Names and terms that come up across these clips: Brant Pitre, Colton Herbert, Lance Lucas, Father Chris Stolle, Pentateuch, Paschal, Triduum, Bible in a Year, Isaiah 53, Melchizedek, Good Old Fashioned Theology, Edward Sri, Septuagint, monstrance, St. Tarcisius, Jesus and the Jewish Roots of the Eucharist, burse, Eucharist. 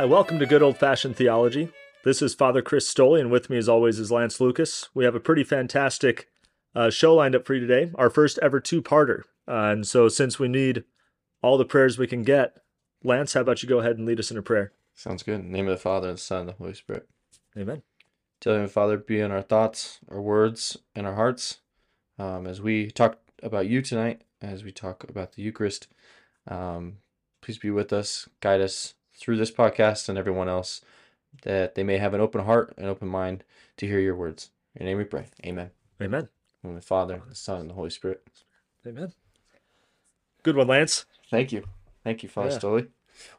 Hi, welcome to Good Old Fashioned Theology. This is Father Chris Stolle, and with me as always is Lance Lucas. We have a pretty fantastic show lined up for you today, our first ever two-parter. And so since we need all the prayers we can get, Lance, how about you go ahead and lead us in a prayer? Sounds good. In the name of the Father, and the Son, and the Holy Spirit. Amen. Dear Heavenly Father, be in our thoughts, our words, and our hearts. As we talk about you tonight, as we talk about the Eucharist, please be with us, guide us through this podcast and everyone else, that they may have an open heart and open mind to hear your words. In your name we pray. Amen. Amen. In the name of the Father, the Son, and the Holy Spirit. Amen. Good one, Lance. Thank you. Thank you, Father Stolle.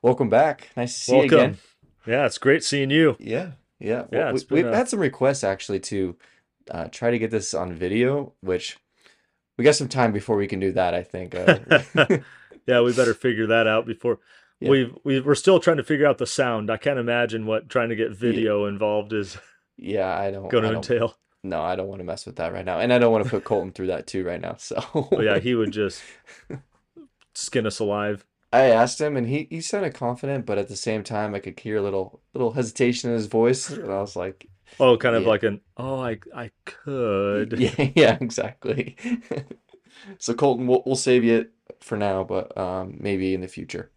Welcome back. Nice to see you again. Yeah, it's great seeing you. Yeah. Well, we've had some requests, actually, to try to get this on video, which we got some time before we can do that, I think. Yeah, we better figure that out before. Yeah. We're still trying to figure out the sound. I can't imagine what trying to get video involved is going to entail. No, I don't want to mess with that right now. And I don't want to put Colton through that too right now. So yeah, he would just skin us alive. I asked him, and he sounded confident, but at the same time, I could hear a little hesitation in his voice, and I was like... Oh, kind of like an, I could. Yeah, exactly. So, Colton, we'll save you for now, but maybe in the future.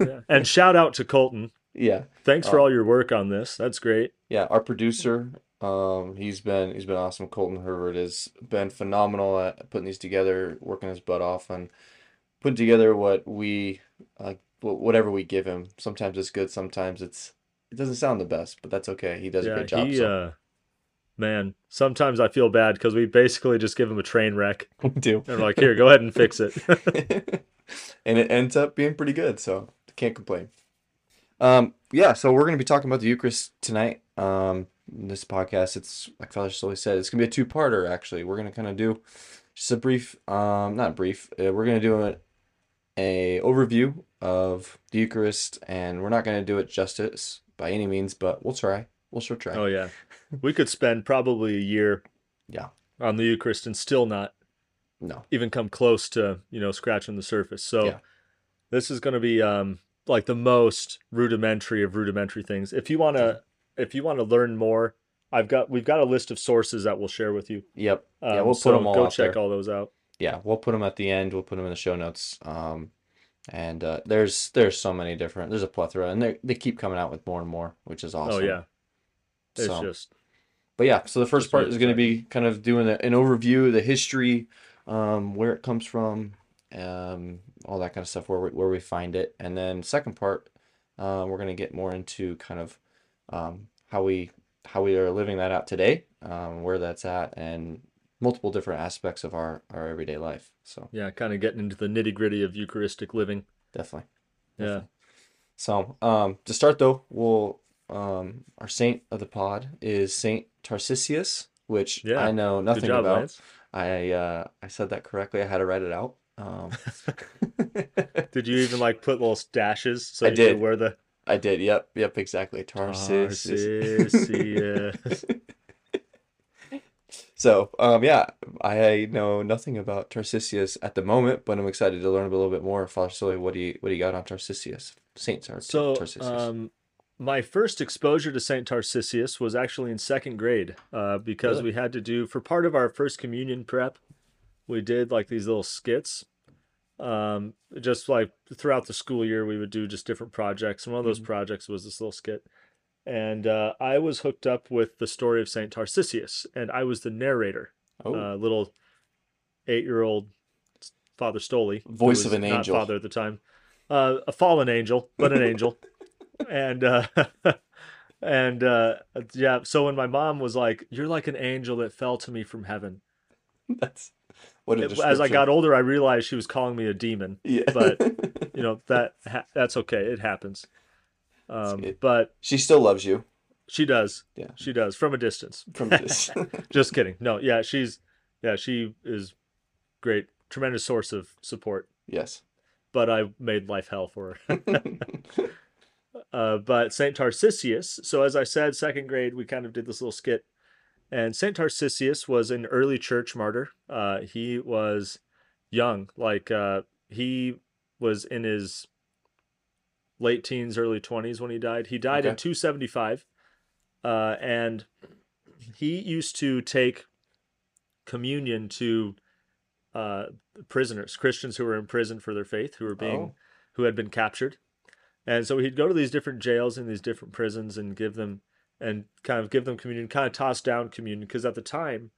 Yeah. And shout out to Colton. Yeah. Thanks for all your work on this. That's great. Yeah, our producer, he's been awesome. Colton Herbert has been phenomenal at putting these together, working his butt off, and putting together what we... whatever we give him. Sometimes it's good, sometimes it doesn't sound the best, but that's okay. He does a good job. Man, sometimes I feel bad because we basically just give him a train wreck. We do. And we're like, here, go ahead and fix it. And it ends up being pretty good, so can't complain. So we're going to be talking about the Eucharist tonight. In this podcast, it's, like Father Stolle said, it's going to be a two-parter, actually. We're going to kind of do just a brief, we're going to do an overview of the Eucharist, and we're not going to do it justice by any means, but we'll sure try. Oh yeah, we could spend probably a year on the Eucharist and still not even come close to scratching the surface. So this is going to be like the most rudimentary of rudimentary things. If you want to learn more, we've got a list of sources that we'll share with you. Yep. We'll put them all out there. Go check all those out. Yeah, we'll put them at the end. We'll put them in the show notes. There's so many different. There's a plethora, and they keep coming out with more and more, which is awesome. Oh yeah, So the first part is going to be kind of doing an overview of the history, where it comes from, all that kind of stuff, where we find it, and then second part, we're going to get more into kind of how we are living that out today, where that's at, and multiple different aspects of our everyday life. So yeah, kind of getting into the nitty-gritty of Eucharistic living. Definitely. So to start though, we'll our saint of the pod is St. Tarcisius, which I know nothing about. Lance. I said that correctly. I had to write it out. Did you even put little dashes so you could wear the? I did. Yep. Exactly. Tarcisius. So, I know nothing about Tarcisius at the moment, but I'm excited to learn a little bit more. Father Stolle, what do you got on Tarcisius? St. Tarcisius. So, my first exposure to St. Tarcisius was actually in second grade because we had to do, for part of our first communion prep, we did these little skits. Just throughout the school year, we would do just different projects. And one of those projects was this little skit. And I was hooked up with the story of St. Tarcisius, and I was the narrator. Little 8-year-old Father Stolle. Voice of an angel. Not father at the time. A fallen angel, but an angel. So when my mom was like, you're like an angel that fell to me from heaven. That's what a description. As I got older, I realized she was calling me a demon. Yeah. But, that's okay. It happens. But she still loves you. She does. Yeah, she does from a distance. Just kidding. No. Yeah. She is great. Tremendous source of support. Yes. But I made life hell for her. But St. Tarcisius. So as I said, second grade, we kind of did this little skit, and St. Tarcisius was an early church martyr. He was young. He was in his late teens, early 20s when he died. He died in 275, and he used to take communion to prisoners, Christians who were in prison for their faith, who had been captured. And so he'd go to these different jails and these different prisons and give them communion, kind of toss down communion, because at the time,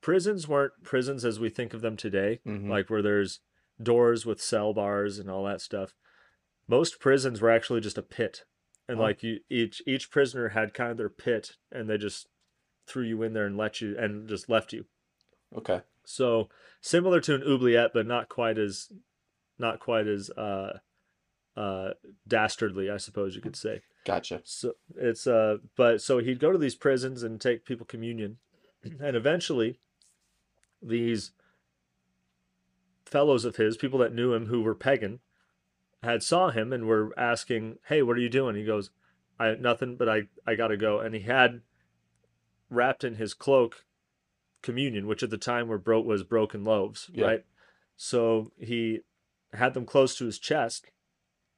prisons weren't prisons as we think of them today, like where there's doors with cell bars and all that stuff. Most prisons were actually just a pit, and like each prisoner had kind of their pit, and they just threw you in there and left you. Okay. So similar to an oubliette, but not quite as dastardly, I suppose you could say. Gotcha. So it's so he'd go to these prisons and take people communion, and eventually these fellows of his, people that knew him who were pagan, had saw him and were asking, "Hey, what are you doing?" He goes, "Nothing, but I gotta go." And he had wrapped in his cloak communion, which at the time was broken loaves, right? So he had them close to his chest,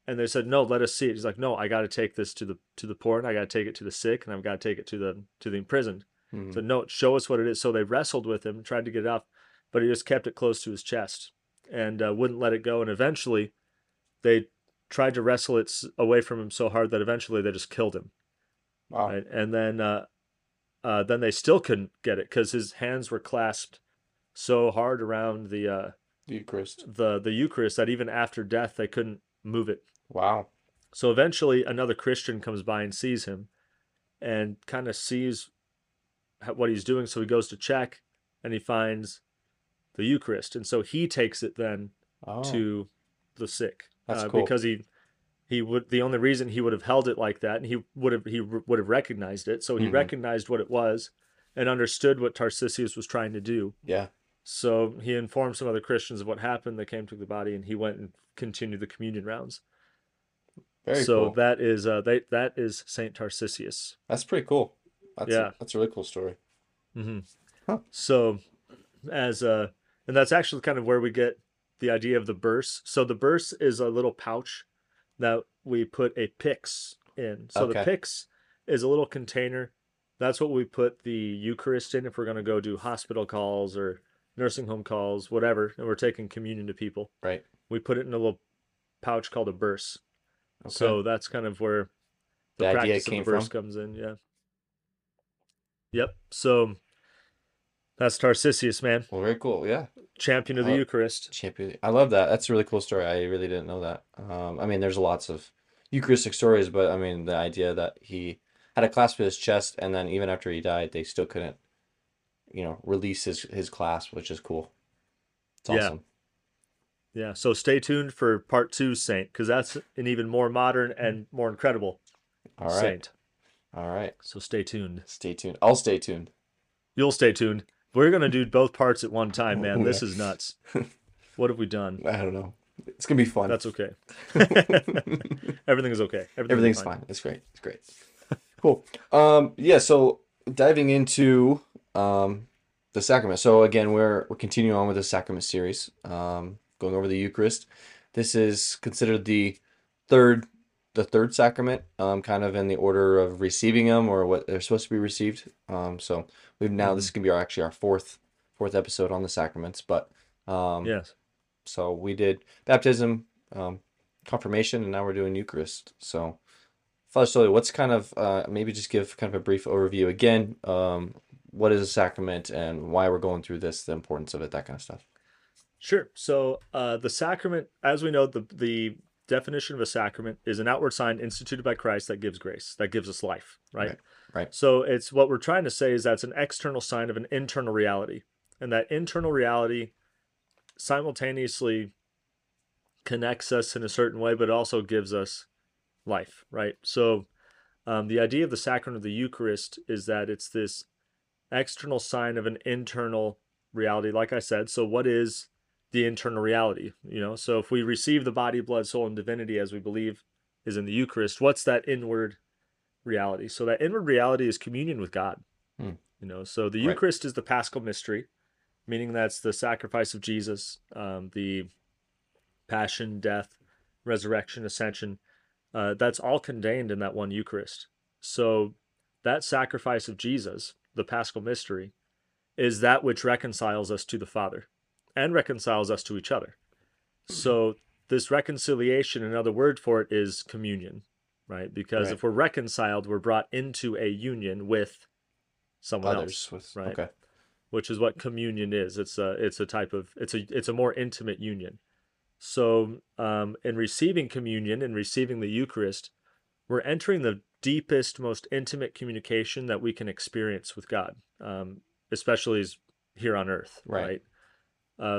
and they said, "No, let us see it." He's like, "No, I got to take this to the poor, and I got to take it to the sick, and I've got to take it to the imprisoned." So, "No, show us what it is." So they wrestled with him, tried to get it off, but he just kept it close to his chest and wouldn't let it go. And eventually, they tried to wrestle it away from him so hard that eventually they just killed him. Wow! Right? And then they still couldn't get it because his hands were clasped so hard around the Eucharist. The Eucharist, that even after death they couldn't move it. Wow. So eventually another Christian comes by and sees him and kind of sees what he's doing. So he goes to check and he finds the Eucharist. And so he takes it then to the sick. That's cool. Because the only reason he would have held it like that, and he would have recognized it. So he recognized what it was and understood what Tarcisius was trying to do. Yeah. So he informed some other Christians of what happened. They came to the body, and he went and continued the communion rounds. Very cool. So that is that is St. Tarcisius. That's pretty cool. That's a really cool story. So, and that's actually kind of where we get the idea of the burse. So the burse is a little pouch that we put a pix in. So the pix is a little container. That's what we put the Eucharist in if we're going to go do hospital calls or nursing home calls, whatever, and we're taking communion to people. Right. We put it in a little pouch called a burse. Okay. So that's kind of where the practice of the burse comes in. Yeah. Yep. So that's Tarcisius, man. Well, very cool. Yeah. Champion of the Eucharist. Champion. I love that. That's a really cool story. I really didn't know that. I mean, there's lots of Eucharistic stories, but I mean, the idea that he had a clasp in his chest, and then even after he died, they still couldn't, release his clasp, which is cool. It's awesome. Yeah. So stay tuned for part 2, Saint, because that's an even more modern and more incredible Saint. All right. So stay tuned. Stay tuned. I'll stay tuned. You'll stay tuned. We're going to do both parts at one time, man. This is nuts. What have we done? I don't know. It's going to be fun. That's okay. Everything is okay. Everything's fine. It's great. It's great. Cool. Yeah. So diving into the sacrament. So again, we're continuing on with the sacrament series, going over the Eucharist. This is considered the third sacrament, kind of in the order of receiving them or what they're supposed to be received. So we've now, this is going to be our fourth episode on the sacraments, but, yes. So we did baptism, confirmation, and now we're doing Eucharist. So Father Stolle, what's kind of, maybe just give kind of a brief overview again. What is a sacrament and why we're going through this, the importance of it, that kind of stuff. Sure. So, the sacrament, as we know, the definition of a sacrament is an outward sign instituted by Christ that gives grace, that gives us life, right? Right. So it's what we're trying to say is that's an external sign of an internal reality, and that internal reality simultaneously connects us in a certain way, but also gives us life, right? So the idea of the sacrament of the Eucharist is that it's this external sign of an internal reality, like I said. So what is the internal reality, so if we receive the body, blood, soul, and divinity as we believe is in the Eucharist, what's that inward reality? So that inward reality is communion with God, so the Eucharist is the Paschal mystery, meaning that's the sacrifice of Jesus, the passion, death, resurrection, ascension, That's all contained in that one Eucharist. So that sacrifice of Jesus, the Paschal mystery, is that which reconciles us to the Father and reconciles us to each other. So this reconciliation, another word for it is communion, right? Because if we're reconciled, we're brought into a union with someone else, right? Okay. Which is what communion is. It's a more intimate union. So in receiving communion, in receiving the Eucharist, we're entering the deepest, most intimate communication that we can experience with God, especially here on earth, right?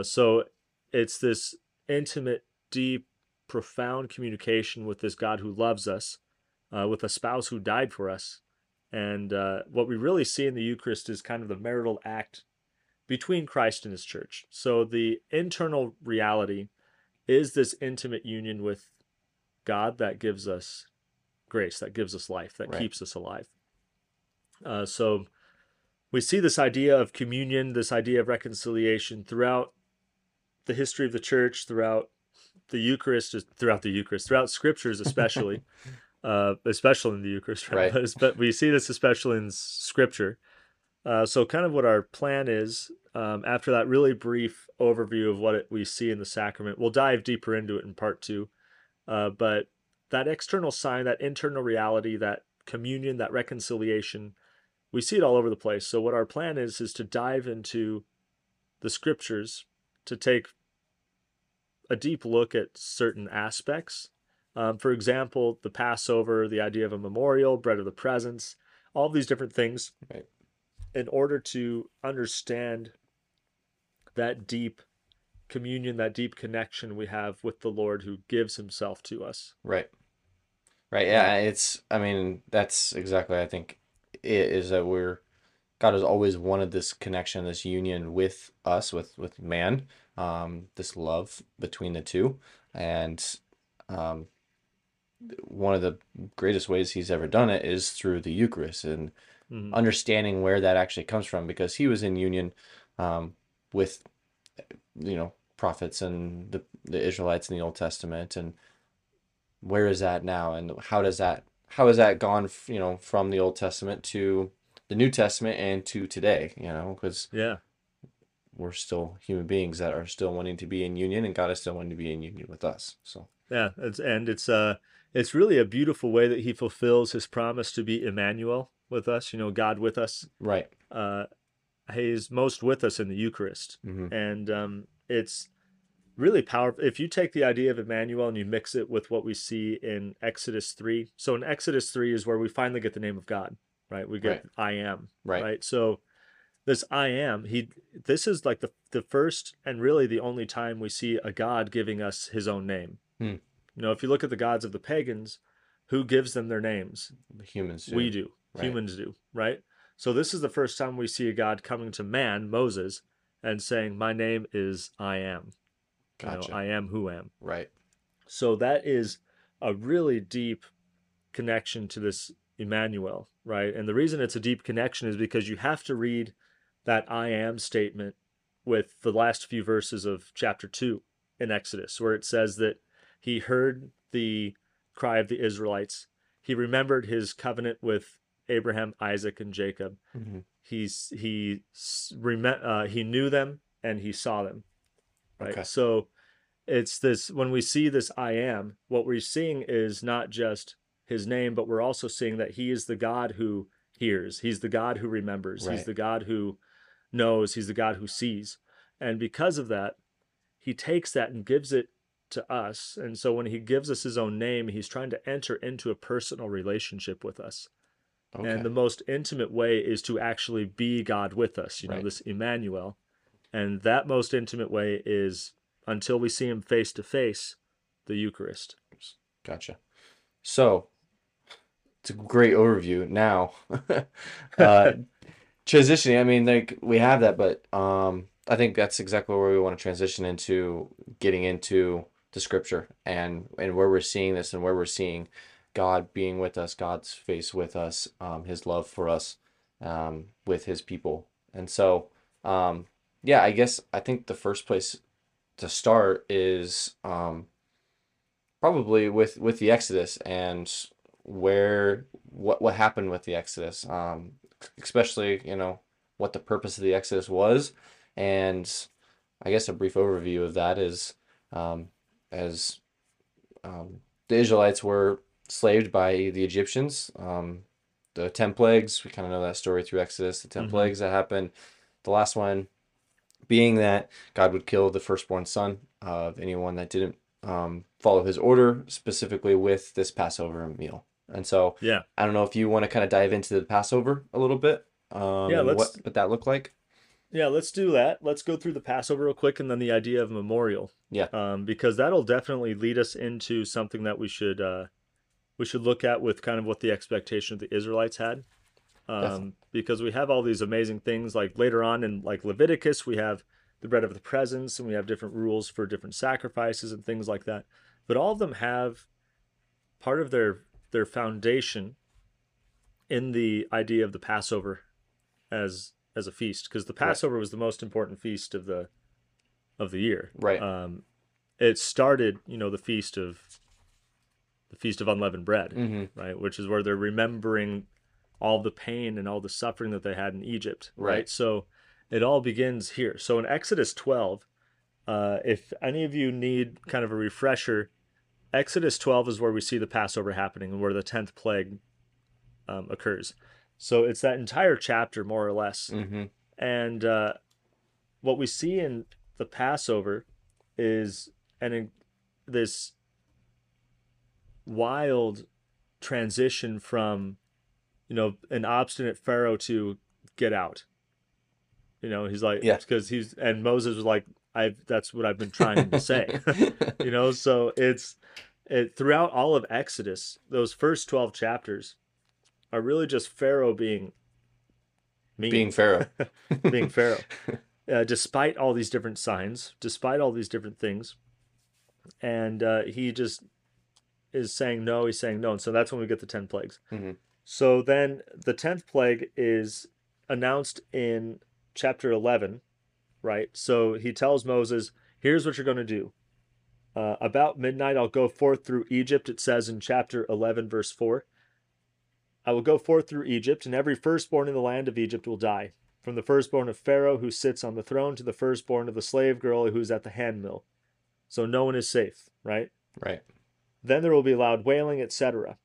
So it's this intimate, deep, profound communication with this God who loves us, with a spouse who died for us. And what we really see in the Eucharist is kind of the marital act between Christ and his church. So the internal reality is this intimate union with God that gives us grace, that gives us life, that keeps us alive. So we see this idea of communion, this idea of reconciliation throughout the history of the church, throughout the Eucharist, throughout scriptures, especially, especially in the Eucharist. Right. But we see this especially in scripture. So kind of what our plan is, after that really brief overview of what we see in the sacrament, we'll dive deeper into it in part 2. But that external sign, that internal reality, that communion, that reconciliation, we see it all over the place. So what our plan is to dive into the scriptures, to take a deep look at certain aspects. For example, the Passover, the idea of a memorial, bread of the presence, all these different things, in order to understand that deep communion, that deep connection we have with the Lord who gives himself to us. Right. Yeah. That's exactly, I think, it is that God has always wanted this connection, this union with us, with man, this love between the two. And one of the greatest ways he's ever done it is through the Eucharist and understanding where that actually comes from, because he was in union with, prophets and the Israelites in the Old Testament. And where is that now? And how has that gone, from the Old Testament to the New Testament and to today, because we're still human beings that are still wanting to be in union, and God is still wanting to be in union with us. So, it's really a beautiful way that he fulfills his promise to be Emmanuel with us, God with us. Right. He's most with us in the Eucharist. And it's really powerful. If you take the idea of Emmanuel and you mix it with what we see in Exodus 3. So in Exodus 3 is where we finally get the name of God, right? We get I am, right? So this I am, this is like the first and really the only time we see a God giving us his own name. If you look at the gods of the pagans, who gives them their names? The humans do. We do. Right. Humans do, right? So this is the first time we see a God coming to man, Moses, and saying, my name is I am. Gotcha. I am who am. Right. So that is a really deep connection to this Emmanuel, right? And the reason it's a deep connection is because you have to read that I am statement with the last few verses of chapter 2 in Exodus, where it says that he heard the cry of the Israelites. He remembered his covenant with Abraham, Isaac, and Jacob. He knew them and he saw them, right? Okay. So it's this, when we see this I am, what we're seeing is not just his name, but we're also seeing that he is the God who hears. He's the God who remembers. Right. He's the God who knows. He's the God who sees. And because of that, he takes that and gives it to us. And so when he gives us his own name, he's trying to enter into a personal relationship with us. Okay. And the most intimate way is to actually be God with us, this Emmanuel. And that most intimate way is until we see him face to face, the Eucharist. Gotcha. So it's a great overview. Now, transitioning, we have that, but I think that's exactly where we want to transition into getting into the scripture and where we're seeing this and where we're seeing God being with us, God's face with us, his love for us, with his people. And so, I think the first place to start is probably with the Exodus and where what happened with the Exodus, especially, you know, what the purpose of the Exodus was. And I guess a brief overview of that is the Israelites were enslaved by the Egyptians. The 10 plagues, we kind of know that story through Exodus, the 10 mm-hmm. plagues that happened. The last one being that God would kill the firstborn son of anyone that didn't follow his order, specifically with this Passover meal. And so yeah, I don't know if you want to kind of dive into the Passover a little bit. What that looked like. Yeah, let's do that. Let's go through the Passover real quick and then the idea of memorial. Yeah. Because that'll definitely lead us into something that we should look at with kind of what the expectation of the Israelites had. Because we have all these amazing things like later on in like Leviticus, we have the bread of the presence and we have different rules for different sacrifices and things like that. But all of them have part of their foundation in the idea of the Passover as a feast, because the Passover was the most important feast of the year. Right. It started, you know, the feast of unleavened bread, mm-hmm. right, which is where they're remembering all the pain and all the suffering that they had in Egypt. Right. So it all begins here. So in Exodus 12, if any of you need kind of a refresher, Exodus 12 is where we see the Passover happening and where the 10th plague occurs. So it's that entire chapter, more or less. Mm-hmm. And what we see in the Passover is this wild transition from, you know, an obstinate Pharaoh to get out. You know, he's like, because and Moses was like, that's what I've been trying to say. You know, so it's throughout all of Exodus, those first 12 chapters are really just Pharaoh being mean. Being Pharaoh. Despite all these different signs, despite all these different things. And he just is saying no, he's saying no. And so that's when we get the 10 plagues. Mm-hmm. So then the 10th plague is announced in chapter 11, right? So he tells Moses, here's what you're going to do. About midnight, I'll go forth through Egypt. It says in chapter 11, verse 4. I will go forth through Egypt, and every firstborn in the land of Egypt will die, from the firstborn of Pharaoh who sits on the throne to the firstborn of the slave girl who's at the handmill. So no one is safe, right? Right. Then there will be loud wailing, etc.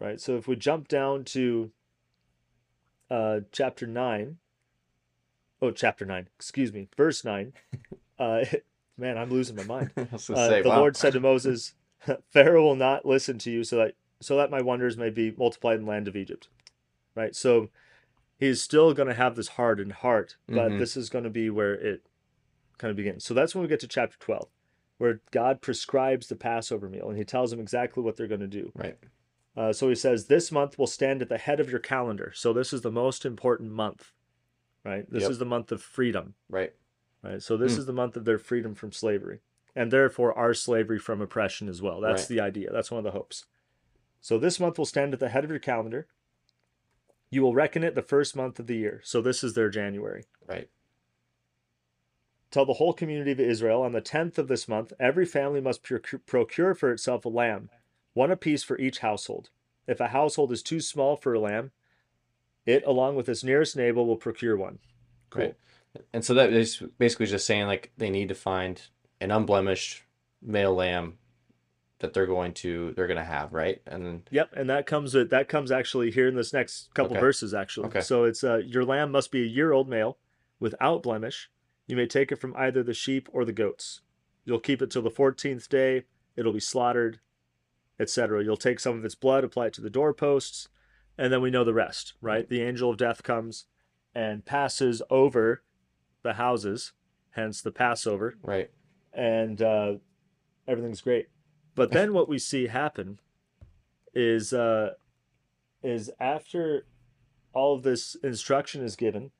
Right? So if we jump down to verse 9. Man, I'm losing my mind. Lord said to Moses, Pharaoh will not listen to you so that my wonders may be multiplied in the land of Egypt, right? So he's still going to have this hardened heart, but mm-hmm. this is going to be where it kind of begins. So that's when we get to chapter 12, where God prescribes the Passover meal, and he tells them exactly what they're going to do. Right. So he says, this month will stand at the head of your calendar. So this is the most important month, right? This is the month of freedom. Right. So this is the month of their freedom from slavery, and therefore our slavery from oppression as well. That's the idea. That's one of the hopes. So this month will stand at the head of your calendar. You will reckon it the first month of the year. So this is their January. Right. Tell the whole community of Israel, on the 10th of this month, every family must procure for itself a lamb, one apiece for each household. If a household is too small for a lamb, it, along with its nearest neighbor, will procure one. Cool. Right. And so that is basically just saying, like, they need to find an unblemished male lamb that they're going to have, right? And then, and that comes actually here in this next couple verses, actually. Okay. So it's your lamb must be a year-old male without blemish. You may take it from either the sheep or the goats. You'll keep it till the 14th day. It'll be slaughtered, etc. You'll take some of its blood, apply it to the doorposts, and then we know the rest, right? The angel of death comes and passes over the houses, hence the Passover. Right. And everything's great. But then what we see happen is after all of this instruction is given,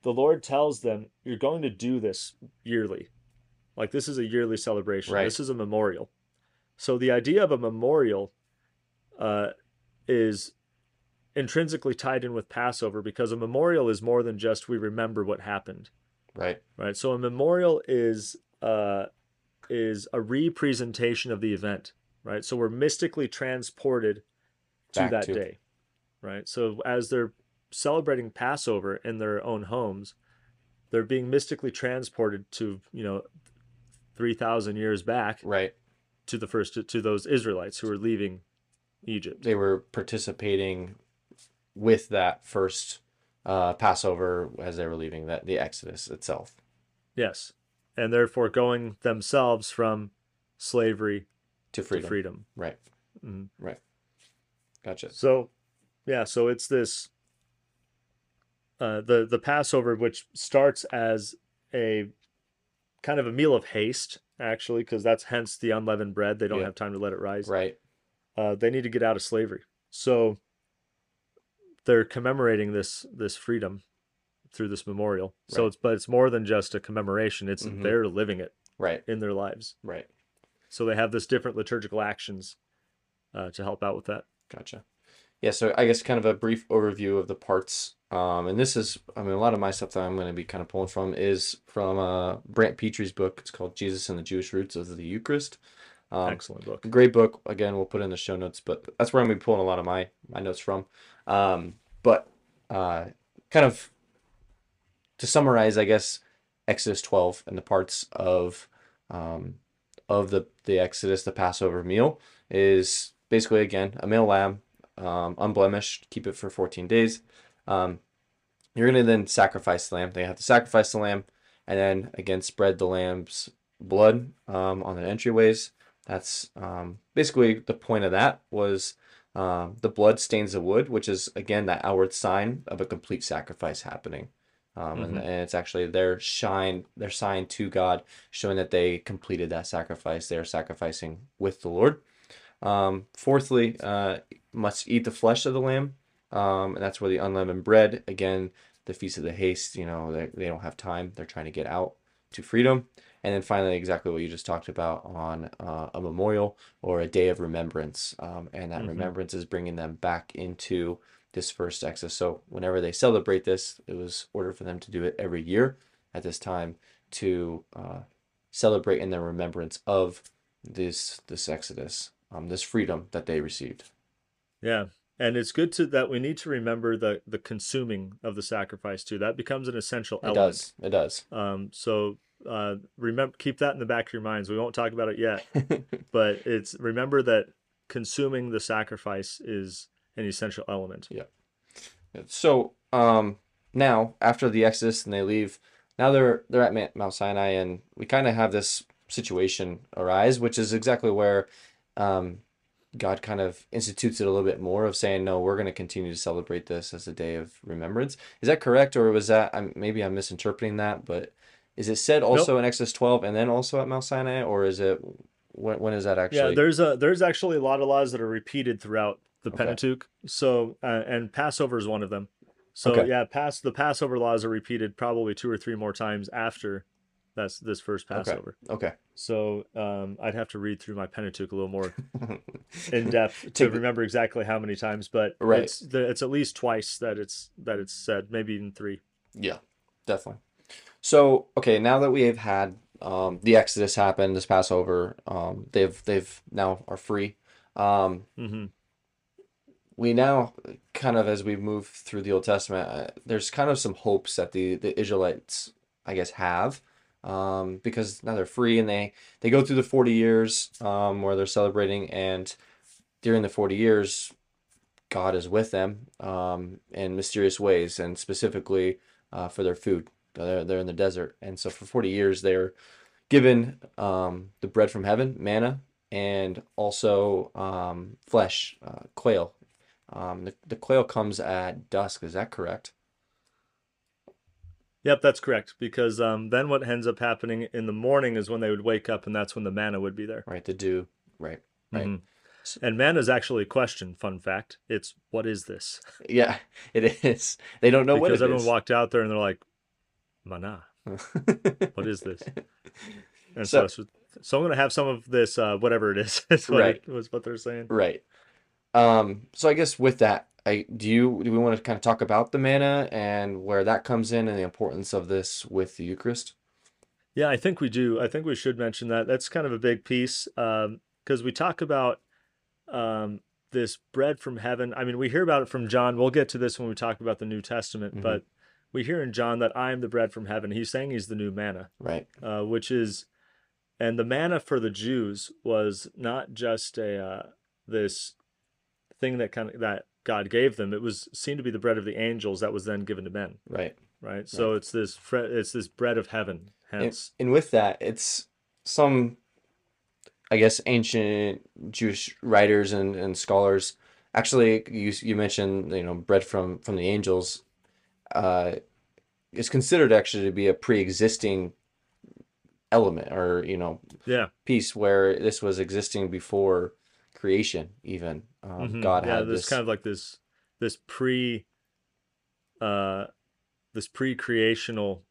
the Lord tells them, you're going to do this yearly. Like, this is a yearly celebration. Right. This is a memorial. So the idea of a memorial is intrinsically tied in with Passover, because a memorial is more than just we remember what happened. Right. Right. So a memorial is a representation of the event. right? So we're mystically transported to that day, right? So as they're celebrating Passover in their own homes, they're being mystically transported to, you know, 3,000 years back, right? To the first, to those Israelites who were leaving Egypt. They were participating with that first Passover as they were leaving, that the Exodus itself. Yes. And therefore going themselves from slavery to freedom. Right. Mm-hmm. Right. Gotcha. So, yeah, so it's this, the Passover, which starts as a kind of a meal of haste, actually, because that's hence the unleavened bread. They don't have time to let it rise. Right. They need to get out of slavery. So they're commemorating this freedom through this memorial. Right. So it's more than just a commemoration. It's they're living it in their lives. Right. So they have this different liturgical actions to help out with that. Gotcha. Yeah. So I guess kind of a brief overview of the parts. And this is, I mean, a lot of my stuff that I'm going to be kind of pulling from is from Brant Pitre's book. It's called Jesus and the Jewish Roots of the Eucharist. Excellent book. Great book. Again, we'll put it in the show notes, but that's where I'm going to be pulling a lot of my notes from. But kind of to summarize, I guess, Exodus 12 and the parts of the Exodus, the Passover meal, is basically, again, a male lamb, unblemished, keep it for 14 days. You're going to then sacrifice the lamb. They have to sacrifice the lamb and then, again, spread the lamb's blood on the entryways. That's basically the point of that was the blood stains the wood, which is, again, that outward sign of a complete sacrifice happening. And it's actually their sign to God, showing that they completed that sacrifice. They are sacrificing with the Lord. Fourthly, must eat the flesh of the lamb. And that's where the unleavened bread, again, the Feast of the Haste, you know, they don't have time. They're trying to get out to freedom. And then finally, exactly what you just talked about on a memorial or a day of remembrance. And that remembrance is bringing them back into this first Exodus. So whenever they celebrate this, it was ordered for them to do it every year at this time to celebrate in their remembrance of this Exodus, this freedom that they received. Yeah. And it's good that we need to remember the consuming of the sacrifice too. That becomes an essential element. It does. So remember, keep that in the back of your minds. We won't talk about it yet, but remember that consuming the sacrifice is an essential element. Yeah. So now after the Exodus and they leave, now they're at Mount Sinai, and we kind of have this situation arise, which is exactly where. God kind of institutes it a little bit more of saying, no, we're going to continue to celebrate this as a day of remembrance. Is that correct? Or was that, maybe I'm misinterpreting that, but is it said also in Exodus 12 and then also at Mount Sinai, or is it, when is that actually? Yeah, there's actually a lot of laws that are repeated throughout the Pentateuch. So, and Passover is one of them. So the Passover laws are repeated probably 2 or 3 more times after that's this first Passover. Okay. So I'd have to read through my Pentateuch a little more in depth to remember exactly how many times, but it's at least twice that it's said, maybe even 3. Yeah, definitely. So okay, now that we have had the Exodus happen, this Passover, they've now are free. We now kind of, as we move through the Old Testament, there's kind of some hopes that the Israelites, I guess, have. Because now they're free and they go through the 40 years where they're celebrating, and during the 40 years, God is with them in mysterious ways, and specifically for their food. They're in the desert. And so for 40 years, they're given the bread from heaven, manna, and also flesh, quail. The quail comes at dusk. Is that correct? Yep, that's correct, because then what ends up happening in the morning is when they would wake up, and that's when the manna would be there. Right, the dew. Right. Mm-hmm. And manna is actually a question, fun fact. It's, what is this? Yeah, it is. They don't know what it is. Because everyone walked out there, and they're like, manna, what is this? And so I'm going to have some of this, whatever it is. That's what they're saying. Right. So I guess with that, do we want to kind of talk about the manna and where that comes in and the importance of this with the Eucharist? Yeah, I think we do. I think we should mention that. That's kind of a big piece. because we talk about this bread from heaven. I mean, we hear about it from John. We'll get to this when we talk about the New Testament, mm-hmm. but we hear in John that I am the bread from heaven. He's saying he's the new manna, right? Which is, and the manna for the Jews was not just a this thing that kind of that God gave them. It was seen to be the bread of the angels that was then given to men, right? Right. So right. it's this bread of heaven. Hence, and with that, it's some, I guess, ancient Jewish writers and scholars. Actually, you mentioned, you know, bread from the angels. Is considered actually to be a pre-existing element, or, you know, piece where this was existing before creation. Even God had this kind of like this pre-creational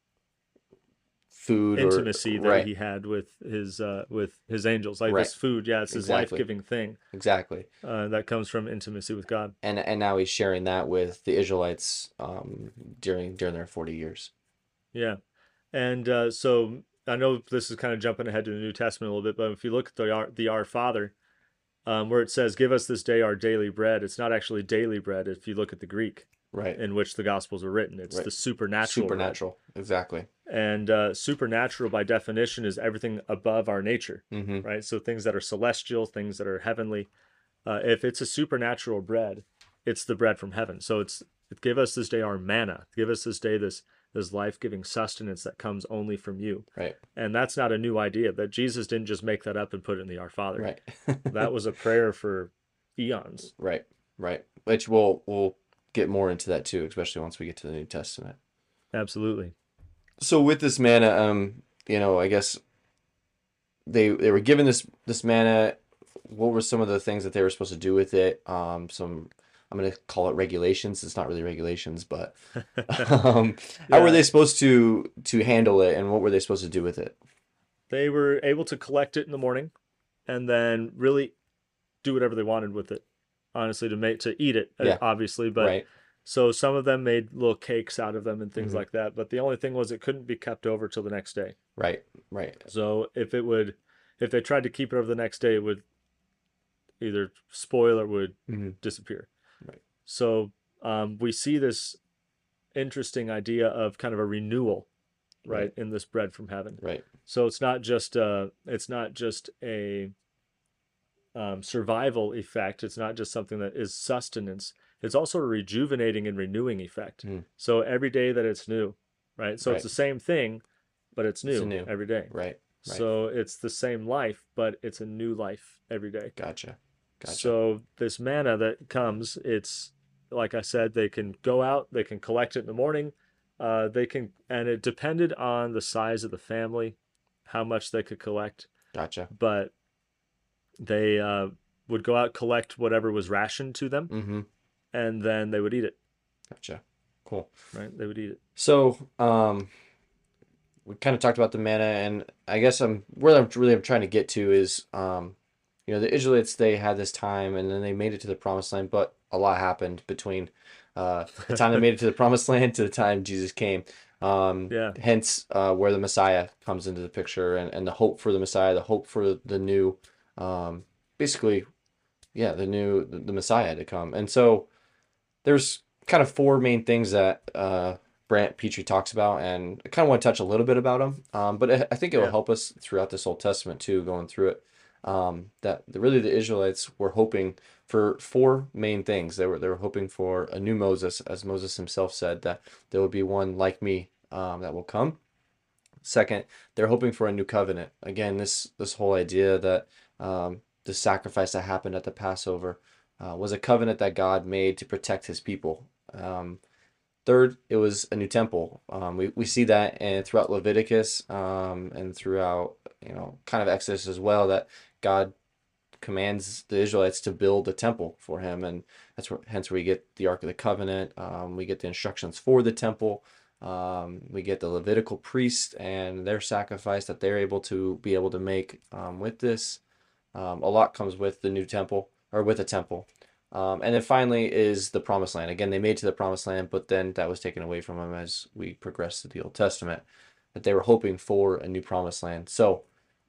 food intimacy that he had with his angels, like this food. Yeah, it's this life-giving thing. Exactly. That comes from intimacy with God. And now he's sharing that with the Israelites during their 40 years. Yeah, and so I know this is kind of jumping ahead to the New Testament a little bit, but if you look at the Our Father, where it says, "Give us this day our daily bread," it's not actually daily bread. If you look at the Greek. Right. In which the Gospels were written. It's the supernatural. Supernatural, right? Exactly. And supernatural, by definition, is everything above our nature, mm-hmm. right? So things that are celestial, things that are heavenly. If it's a supernatural bread, it's the bread from heaven. So give us this day our manna. Give us this day this life-giving sustenance that comes only from you. Right. And that's not a new idea. That Jesus didn't just make that up and put it in the Our Father. Right. That was a prayer for eons. Right. Right. Which we'll get more into that too, especially once we get to the New Testament. Absolutely. So with this manna, you know, I guess they were given this manna. What were some of the things that they were supposed to do with it? I'm going to call it regulations. It's not really regulations, but how were they supposed to handle it, and what were they supposed to do with it? They were able to collect it in the morning and then really do whatever they wanted with it. Honestly, to eat it, obviously. But so some of them made little cakes out of them and things mm-hmm. like that. But the only thing was it couldn't be kept over till the next day. Right, right. So if they tried to keep it over the next day, it would either spoil or would mm-hmm. disappear. Right. So we see this interesting idea of kind of a renewal, right, in this bread from heaven. Right. So it's not just a survival effect. It's not just something that is sustenance. It's also a rejuvenating and renewing effect. Mm. So every day that it's new, right? So it's the same thing, but it's new every day. Right. So it's the same life, but it's a new life every day. Gotcha. So this manna that comes, it's, like I said, they can go out, they can collect it in the morning. And it depended on the size of the family, how much they could collect. Gotcha. But they would go out, collect whatever was rationed to them, mm-hmm. and then they would eat it. Gotcha. Cool. Right? They would eat it. So we kind of talked about the manna, and I guess I'm trying to get to is, you know, the Israelites, they had this time, and then they made it to the Promised Land, but a lot happened between the time they made it to the Promised Land to the time Jesus came. Hence where the Messiah comes into the picture, and the hope for the Messiah, the hope for the new... the Messiah to come. And so there's kind of four main things that Brant Pitre talks about, and I kind of want to touch a little bit about them, but I think it will help us throughout this Old Testament too, going through it, that really the Israelites were hoping for four main things. They were hoping for a new Moses, as Moses himself said, that there would be one like me that will come. Second, they're hoping for a new covenant. Again, this whole idea that the sacrifice that happened at the Passover was a covenant that God made to protect his people. Third, it was a new temple. We see that throughout Leviticus and throughout, you know, kind of Exodus as well, that God commands the Israelites to build a temple for him. And that's hence where we get the Ark of the Covenant. We get the instructions for the temple. We get the Levitical priests and their sacrifice that they're able to make with this. A lot comes with the new temple, or with a temple. And then finally is the Promised Land. Again, they made it to the Promised Land, but then that was taken away from them as we progress to the Old Testament, that they were hoping for a new Promised Land. So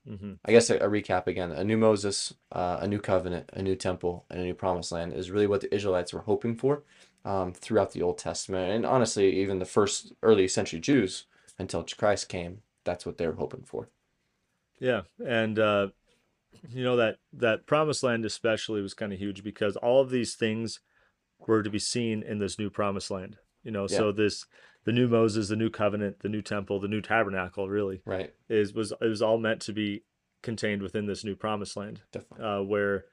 Mm-hmm. I guess a recap again, a new Moses, a new covenant, a new temple, and a new promised land is really what the Israelites were hoping for throughout the Old Testament. And honestly, even the first early century Jews, until Christ came, that's what they were hoping for. Yeah. And, you know, that promised land especially was kind of huge because all of these things were to be seen in this new promised land, you know, yeah. So the new Moses, the new covenant, the new temple, the new tabernacle, really, right, it was all meant to be contained within this new promised land, where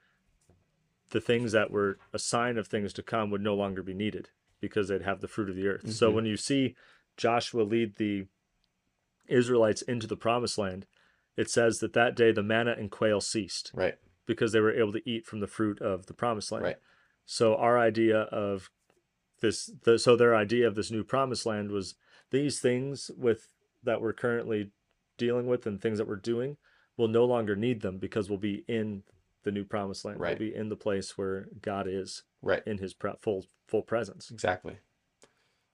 the things that were a sign of things to come would no longer be needed because they'd have the fruit of the earth. Mm-hmm. So when you see Joshua lead the Israelites into the promised land, it says that that day the manna and quail ceased, right, because they were able to eat from the fruit of the promised land. Right. So our idea of this, so their idea of this new promised land was these things with that we're currently dealing with and things that we're doing, we'll no longer need them because we'll be in the new promised land. Right. We'll be in the place where God is, right, in his full presence. Exactly.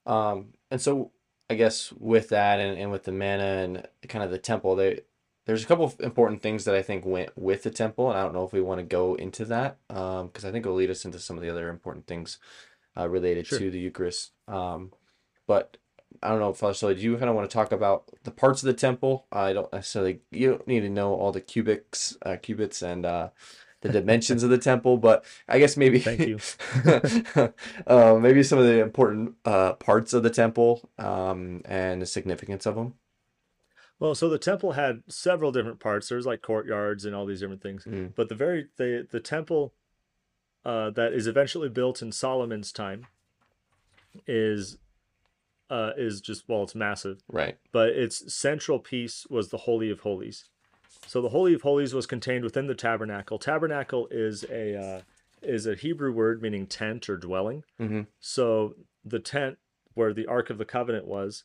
And so I guess with that and with the manna and kind of the temple, there's a couple of important things that I think went with the temple, and I don't know if we want to go into that because I think it'll lead us into some of the other important things related to the Eucharist. But I don't know, Father Stolle, do you kind of want to talk about the parts of the temple? I don't necessarily, you don't need to know all the cubits and the dimensions of the temple, but I guess maybe thank you. Maybe some of the important parts of the temple and the significance of them. Well, so the temple had several different parts. There's like courtyards and all these different things. Mm. But the temple that is eventually built in Solomon's time is just, well, it's massive. Right. But its central piece was the Holy of Holies. So the Holy of Holies was contained within the tabernacle. Tabernacle is a Hebrew word meaning tent or dwelling. Mm-hmm. So the tent where the Ark of the Covenant was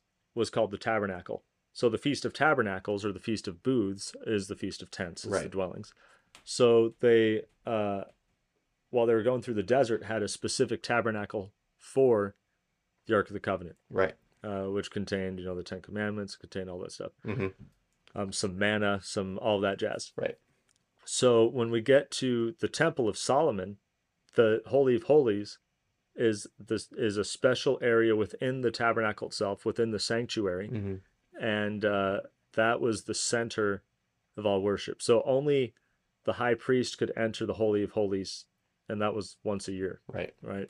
called the tabernacle. So the Feast of Tabernacles, or the Feast of Booths, is the Feast of Tents, the dwellings. So they, while they were going through the desert, had a specific tabernacle for the Ark of the Covenant. Right. Which contained, the 10 Commandments, contained all that stuff. Mm-hmm. Some manna, all that jazz. Right. So when we get to the Temple of Solomon, the Holy of Holies is a special area within the tabernacle itself, within the sanctuary. Mm-hmm. And that was the center of all worship. So only the high priest could enter the Holy of Holies, and that was once a year. Right. Right.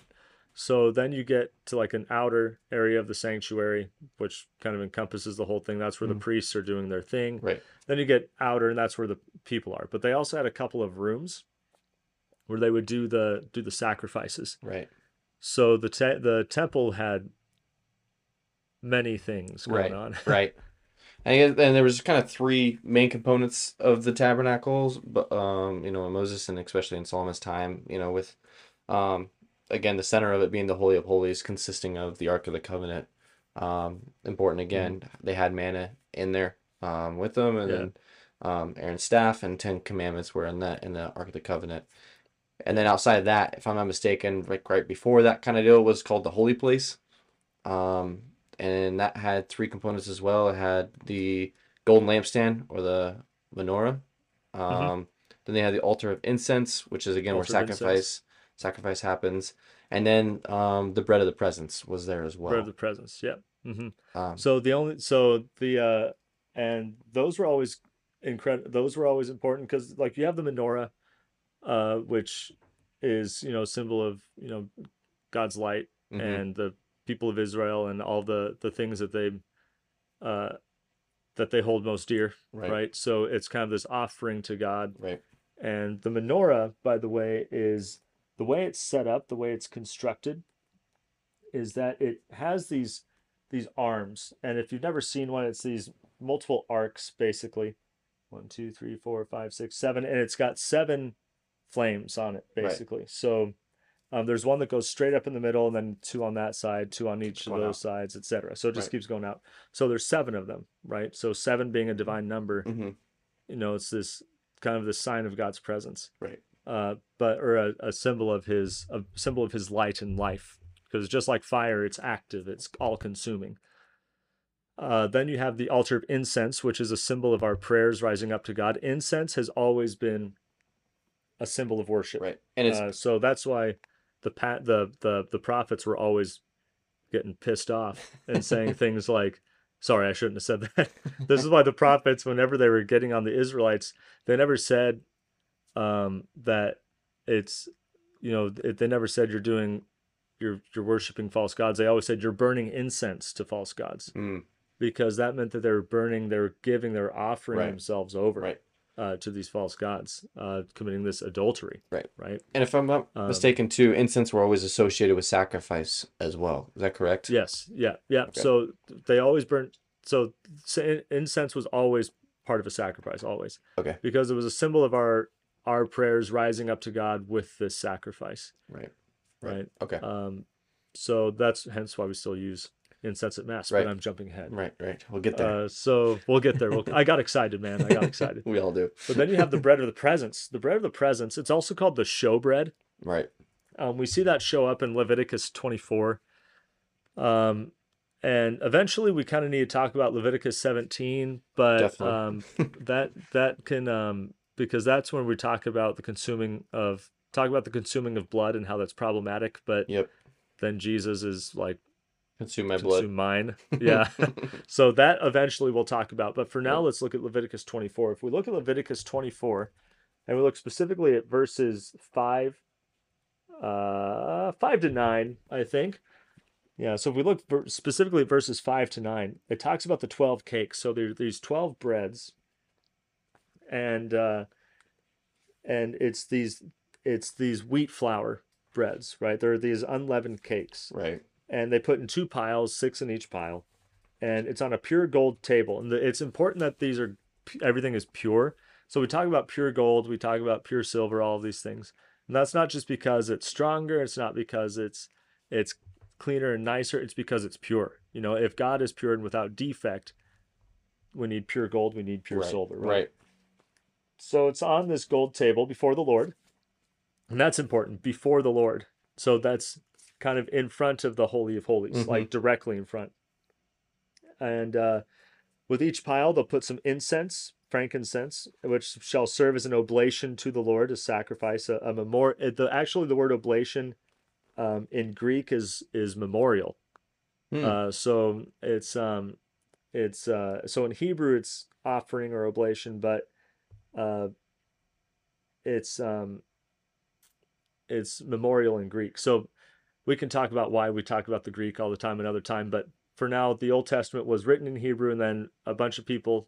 So then you get to like an outer area of the sanctuary, which kind of encompasses the whole thing. That's where the priests are doing their thing. Right. Then you get outer, and that's where the people are. But they also had a couple of rooms where they would do the sacrifices. Right. So the temple had many things going on. Right. And there was kind of three main components of the tabernacles, but in Moses and especially in Solomon's time, with again the center of it being the Holy of Holies, consisting of the Ark of the Covenant. Important again, they had manna in there with them, and then Aaron's staff and 10 commandments were in the Ark of the Covenant. And then outside of that, if I'm not mistaken, like right before that kind of deal was called the Holy Place. And that had three components as well. It had the golden lampstand, or the menorah. Then they had the altar of incense, which is, again, where sacrifice happens. And then the bread of the presence was there as well. Bread of the presence, yeah. Mm-hmm. And those were always incredible. Those were always important because, like, you have the menorah, which is, symbol of, God's light, and the people of Israel and all the things that they hold most dear, right? So it's kind of this offering to God. Right. And the menorah, by the way, is the way it's set up, the way it's constructed, is that it has these arms. And if you've never seen one, it's these multiple arcs, basically. 1, 2, 3, 4, 5, 6, 7. And it's got 7 flames on it, basically. Right. So there's one that goes straight up in the middle, and then 2 on that side, 2 on each of those sides, etc. So it just keeps going out. So there's 7 of them, right? So 7 being a divine number, it's this kind of the sign of God's presence, right? But a symbol of his light and life, because just like fire, it's active, it's all consuming. Then you have the altar of incense, which is a symbol of our prayers rising up to God. Incense has always been a symbol of worship, right? And it's, so that's why the prophets were always getting pissed off and saying things like, sorry, I shouldn't have said that. This is why the prophets, whenever they were getting on the Israelites, they never said that it's, you know, they never said you're worshiping false gods. They always said you're burning incense to false gods, because that meant that they were burning, they were giving, they were offering themselves over to these false gods, committing this adultery. Right. And if I'm not mistaken, too, incense were always associated with sacrifice as well. Is that correct? Yes. Yeah. Okay. So they always burnt. So incense was always part of a sacrifice, always. Okay. Because it was a symbol of our prayers rising up to God with this sacrifice. Right. Okay. So that's hence why we still use incense at Mass, but I'm jumping ahead. Right. We'll get there. So we'll get there. I got excited, man. I got excited. We all do. But then you have the bread of the presence. The bread of the presence, it's also called the showbread. Right. We see that show up in Leviticus 24. And eventually we kind of need to talk about Leviticus 17, but that can, because that's when we talk about the consuming of blood and how that's problematic, but then Jesus is like, consume my blood. Yeah. So that eventually we'll talk about, but for now let's look at Leviticus 24. If we look at Leviticus 24 and we look specifically at verses 5 to 9, I think. Yeah. So if we look specifically at verses 5 to 9, it talks about the 12 cakes. So there are these 12 breads, and it's these wheat flour breads, right? There are these unleavened cakes. Right. And they put in 2 piles, 6 in each pile. And it's on a pure gold table. And it's important that these are, everything is pure. So we talk about pure gold, we talk about pure silver, all of these things. And that's not just because it's stronger, it's not because it's cleaner and nicer, it's because it's pure. You know, if God is pure and without defect, we need pure gold, we need pure silver. Right. So it's on this gold table before the Lord. And that's important, before the Lord. So that's kind of in front of the Holy of Holies, like directly in front. And with each pile, they'll put some incense, frankincense, which shall serve as an oblation to the Lord, a sacrifice, a memorial. Actually, the word oblation in Greek is memorial. So it's so in Hebrew it's offering or oblation, but it's memorial in Greek. So we can talk about why we talk about the Greek all the time another time, but for now, the Old Testament was written in Hebrew, and then a bunch of people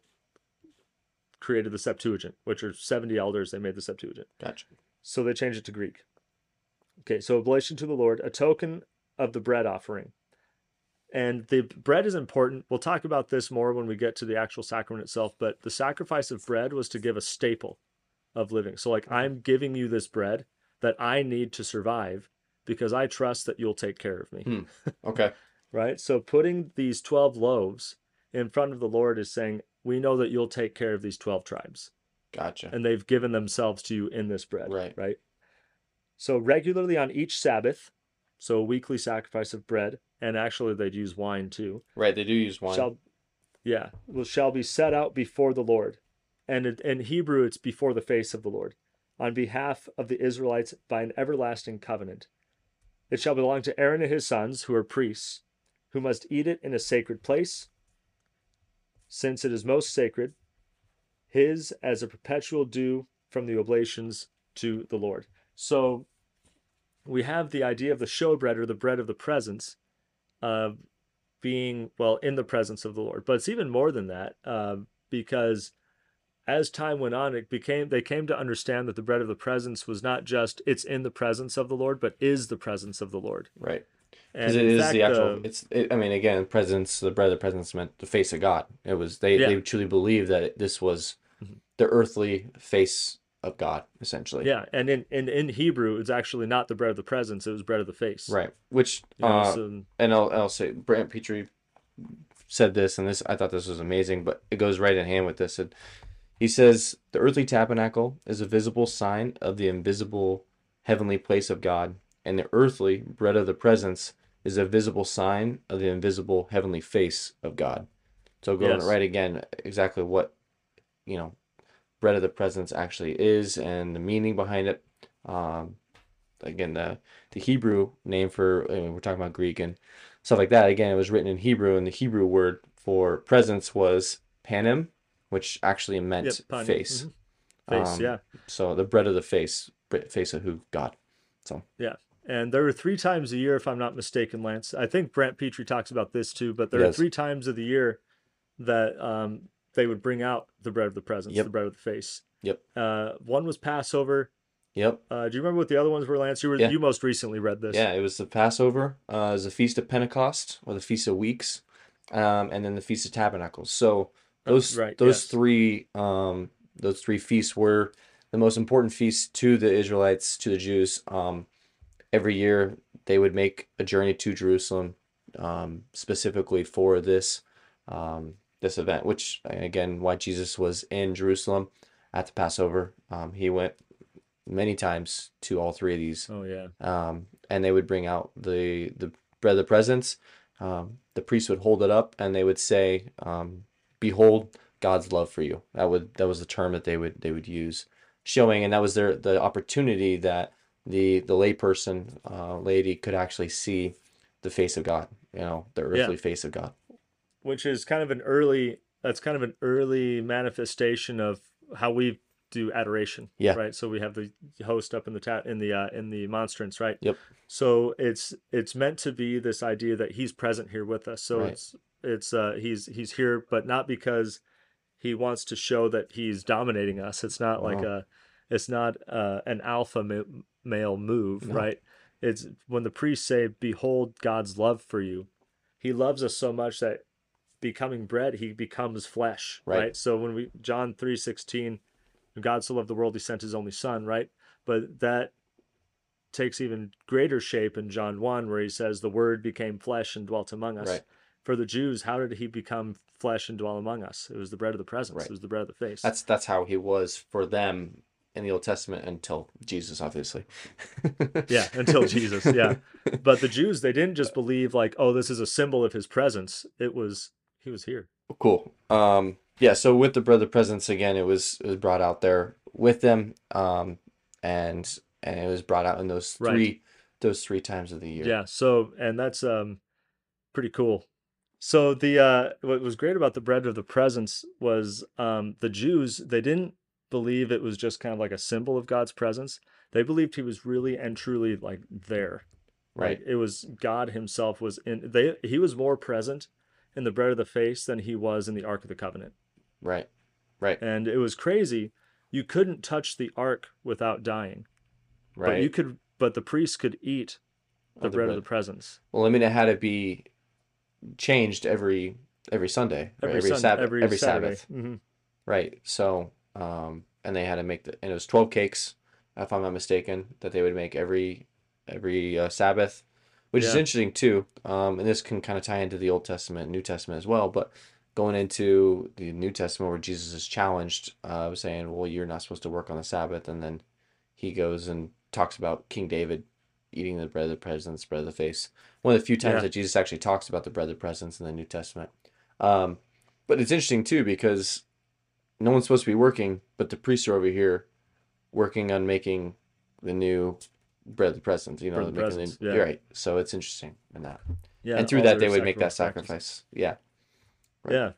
created the Septuagint, which are 70 elders. They made the Septuagint. Gotcha. So they changed it to Greek. Okay, so oblation to the Lord, a token of the bread offering. And the bread is important. We'll talk about this more when we get to the actual sacrament itself, but the sacrifice of bread was to give a staple of living. So like, I'm giving you this bread that I need to survive, because I trust that you'll take care of me. Okay. Right? So putting these 12 loaves in front of the Lord is saying, we know that you'll take care of these 12 tribes. Gotcha. And they've given themselves to you in this bread. Right? So regularly on each Sabbath, so a weekly sacrifice of bread, and actually they'd use wine too. Right, they do use wine. Shall be set out before the Lord. And in Hebrew, it's before the face of the Lord, on behalf of the Israelites by an everlasting covenant. It shall belong to Aaron and his sons, who are priests, who must eat it in a sacred place, since it is most sacred, his as a perpetual due from the oblations to the Lord. So we have the idea of the showbread, or the bread of the presence, being, well, in the presence of the Lord. But it's even more than that, because as time went on, they came to understand that the bread of the presence was not just it's in the presence of the Lord, but is the presence of the Lord. Right. Because it is the actual. The bread of the presence meant the face of God. It was they truly believed that this was the earthly face of God, essentially. Yeah, and in Hebrew, it's actually not the bread of the presence; it was bread of the face. Right. Which and I'll say Brant Pitre said this, and this I thought this was amazing, but it goes right in hand with this. He says, the earthly tabernacle is a visible sign of the invisible heavenly place of God, and the earthly bread of the presence is a visible sign of the invisible heavenly face of God. So going right again, exactly what, you know, bread of the presence actually is and the meaning behind it. Again, the Hebrew name for, I mean, we're talking about Greek and stuff like that. Again, it was written in Hebrew, and the Hebrew word for presence was panim, which actually meant face. Mm-hmm. Face, yeah. So the bread of the face of who? God. So yeah. And there are 3 times a year, if I'm not mistaken, Lance. I think Brant Pitre talks about this too, but there are 3 times of the year that they would bring out the bread of the presence, the bread of the face. Yep. One was Passover. Yep. Do you remember what the other ones were, Lance? You most recently read this. Yeah, it was the Passover, it was the Feast of Pentecost, or the Feast of Weeks, and then the Feast of Tabernacles. So those three feasts were the most important feasts to the Israelites, to the Jews. Every year they would make a journey to Jerusalem specifically for this this event, which, again, why Jesus was in Jerusalem at the Passover. He went many times to all 3 of these. Oh, yeah. And they would bring out the bread of the presence. The priest would hold it up, and they would say, "Behold, God's love for you." That was the term that they would use, showing, and that was the opportunity that the layperson, lady, could actually see the face of God, you know, the earthly face of God, which is kind of an early manifestation of how we do adoration. Yeah. Right. So we have the host up in the monstrance. Right. Yep. So it's meant to be this idea that he's present here with us. So he's here, but not because he wants to show that he's dominating us. It's not like an alpha male move, right? It's when the priests say, "Behold God's love for you." He loves us so much that becoming bread, he becomes flesh, right? So when we, John 3:16, God so loved the world, he sent his only son, right? But that takes even greater shape in John 1, where he says, "The word became flesh and dwelt among us." Right. For the Jews, how did he become flesh and dwell among us? It was the bread of the presence. Right. It was the bread of the face. That's how he was for them in the Old Testament until Jesus, obviously. Yeah, until Jesus, yeah. But the Jews, they didn't just believe like, oh, this is a symbol of his presence. It was, he was here. Cool. Yeah, so with the bread of the presence, again, it was brought out there with them, and it was brought out in those three times of the year. Yeah, so, and that's pretty cool. So the what was great about the bread of the presence was the Jews, they didn't believe it was just kind of like a symbol of God's presence. They believed he was really and truly like there. Right. Like, it was God himself was in, he was more present in the bread of the face than he was in the Ark of the Covenant. Right. Right. And it was crazy. You couldn't touch the Ark without dying. Right. But the priests could eat the bread of the presence. Well, I mean, it had to be changed every Sunday, every Sabbath. Mm-hmm. Right. So and they had to make and it was 12 cakes, if I'm not mistaken, that they would make every Sabbath, which is interesting too. And this can kind of tie into the Old Testament and New Testament as well, but going into the New Testament where Jesus is challenged, saying, well, you're not supposed to work on the Sabbath. And then he goes and talks about King David eating the bread of the presence, bread of the face. One of the few times that Jesus actually talks about the bread of the presence in the New Testament. But it's interesting too, because no one's supposed to be working, but the priests are over here working on making the new bread of the presence, you know, the presence, yeah. Right. So it's interesting in that. Yeah. And through that, they would make that sacrifice. Yeah. Right. Yeah.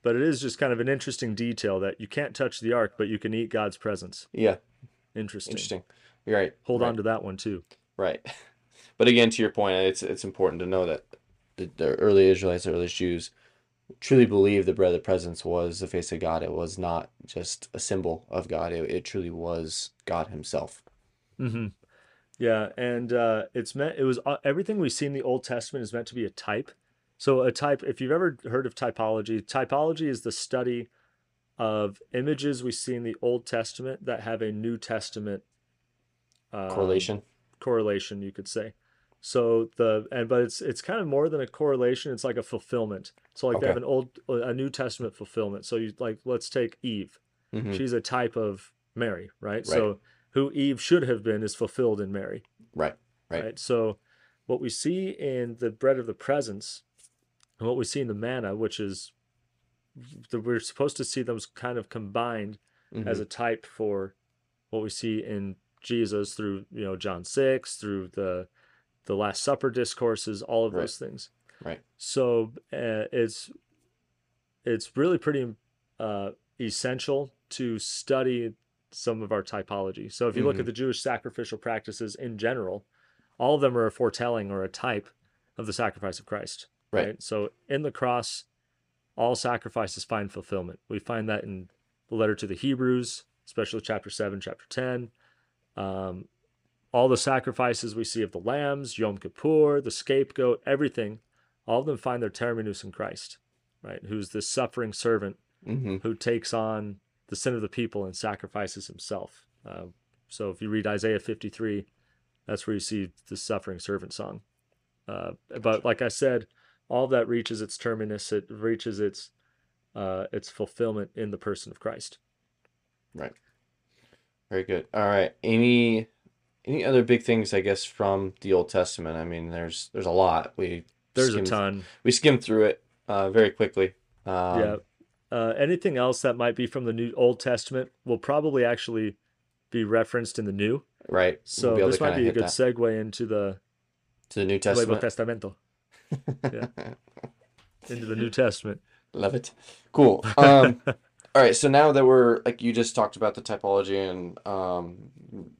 But it is just kind of an interesting detail that you can't touch the Ark, but you can eat God's presence. Yeah. Interesting. You're right. Hold on to that one too. Right. But again, to your point, it's important to know that the early Israelites, the early Jews, truly believed the bread of the presence was the face of God. It was not just a symbol of God. It truly was God himself. Mm-hmm. Yeah, and everything we see in the Old Testament is meant to be a type. So a type, if you've ever heard of typology is the study of images we see in the Old Testament that have a New Testament correlation, you could say. So but it's kind of more than a correlation. It's like a fulfillment. So like they have a New Testament fulfillment. So you like, let's take Eve. Mm-hmm. She's a type of Mary, right? So who Eve should have been is fulfilled in Mary. Right. So what we see in the bread of the presence and what we see in the manna, which is we're supposed to see those kind of combined as a type for what we see in Jesus through, you know, John 6, through the Last Supper discourses, all of those things. Right. So it's really pretty essential to study some of our typology. So if you look at the Jewish sacrificial practices in general, all of them are a foretelling or a type of the sacrifice of Christ. Right. So in the cross, all sacrifices find fulfillment. We find that in the letter to the Hebrews, especially chapter 7, chapter 10. All the sacrifices we see of the lambs, Yom Kippur, the scapegoat, everything, all of them find their terminus in Christ, right? Who's this suffering servant who takes on the sin of the people and sacrifices himself. So if you read Isaiah 53, that's where you see the suffering servant song. But like I said, all that reaches its terminus. It reaches its fulfillment in the person of Christ. Right. Very good. All right. Any other big things, I guess, from the Old Testament? I mean, there's a lot. There's a ton. We skimmed through it very quickly. Anything else that might be from the Old Testament will probably actually be referenced in the New. Right. So this might be a good segue into the New Testament. Testamento. Into the New Testament. Love it. Cool. All right, so now that we're, like you just talked about the typology and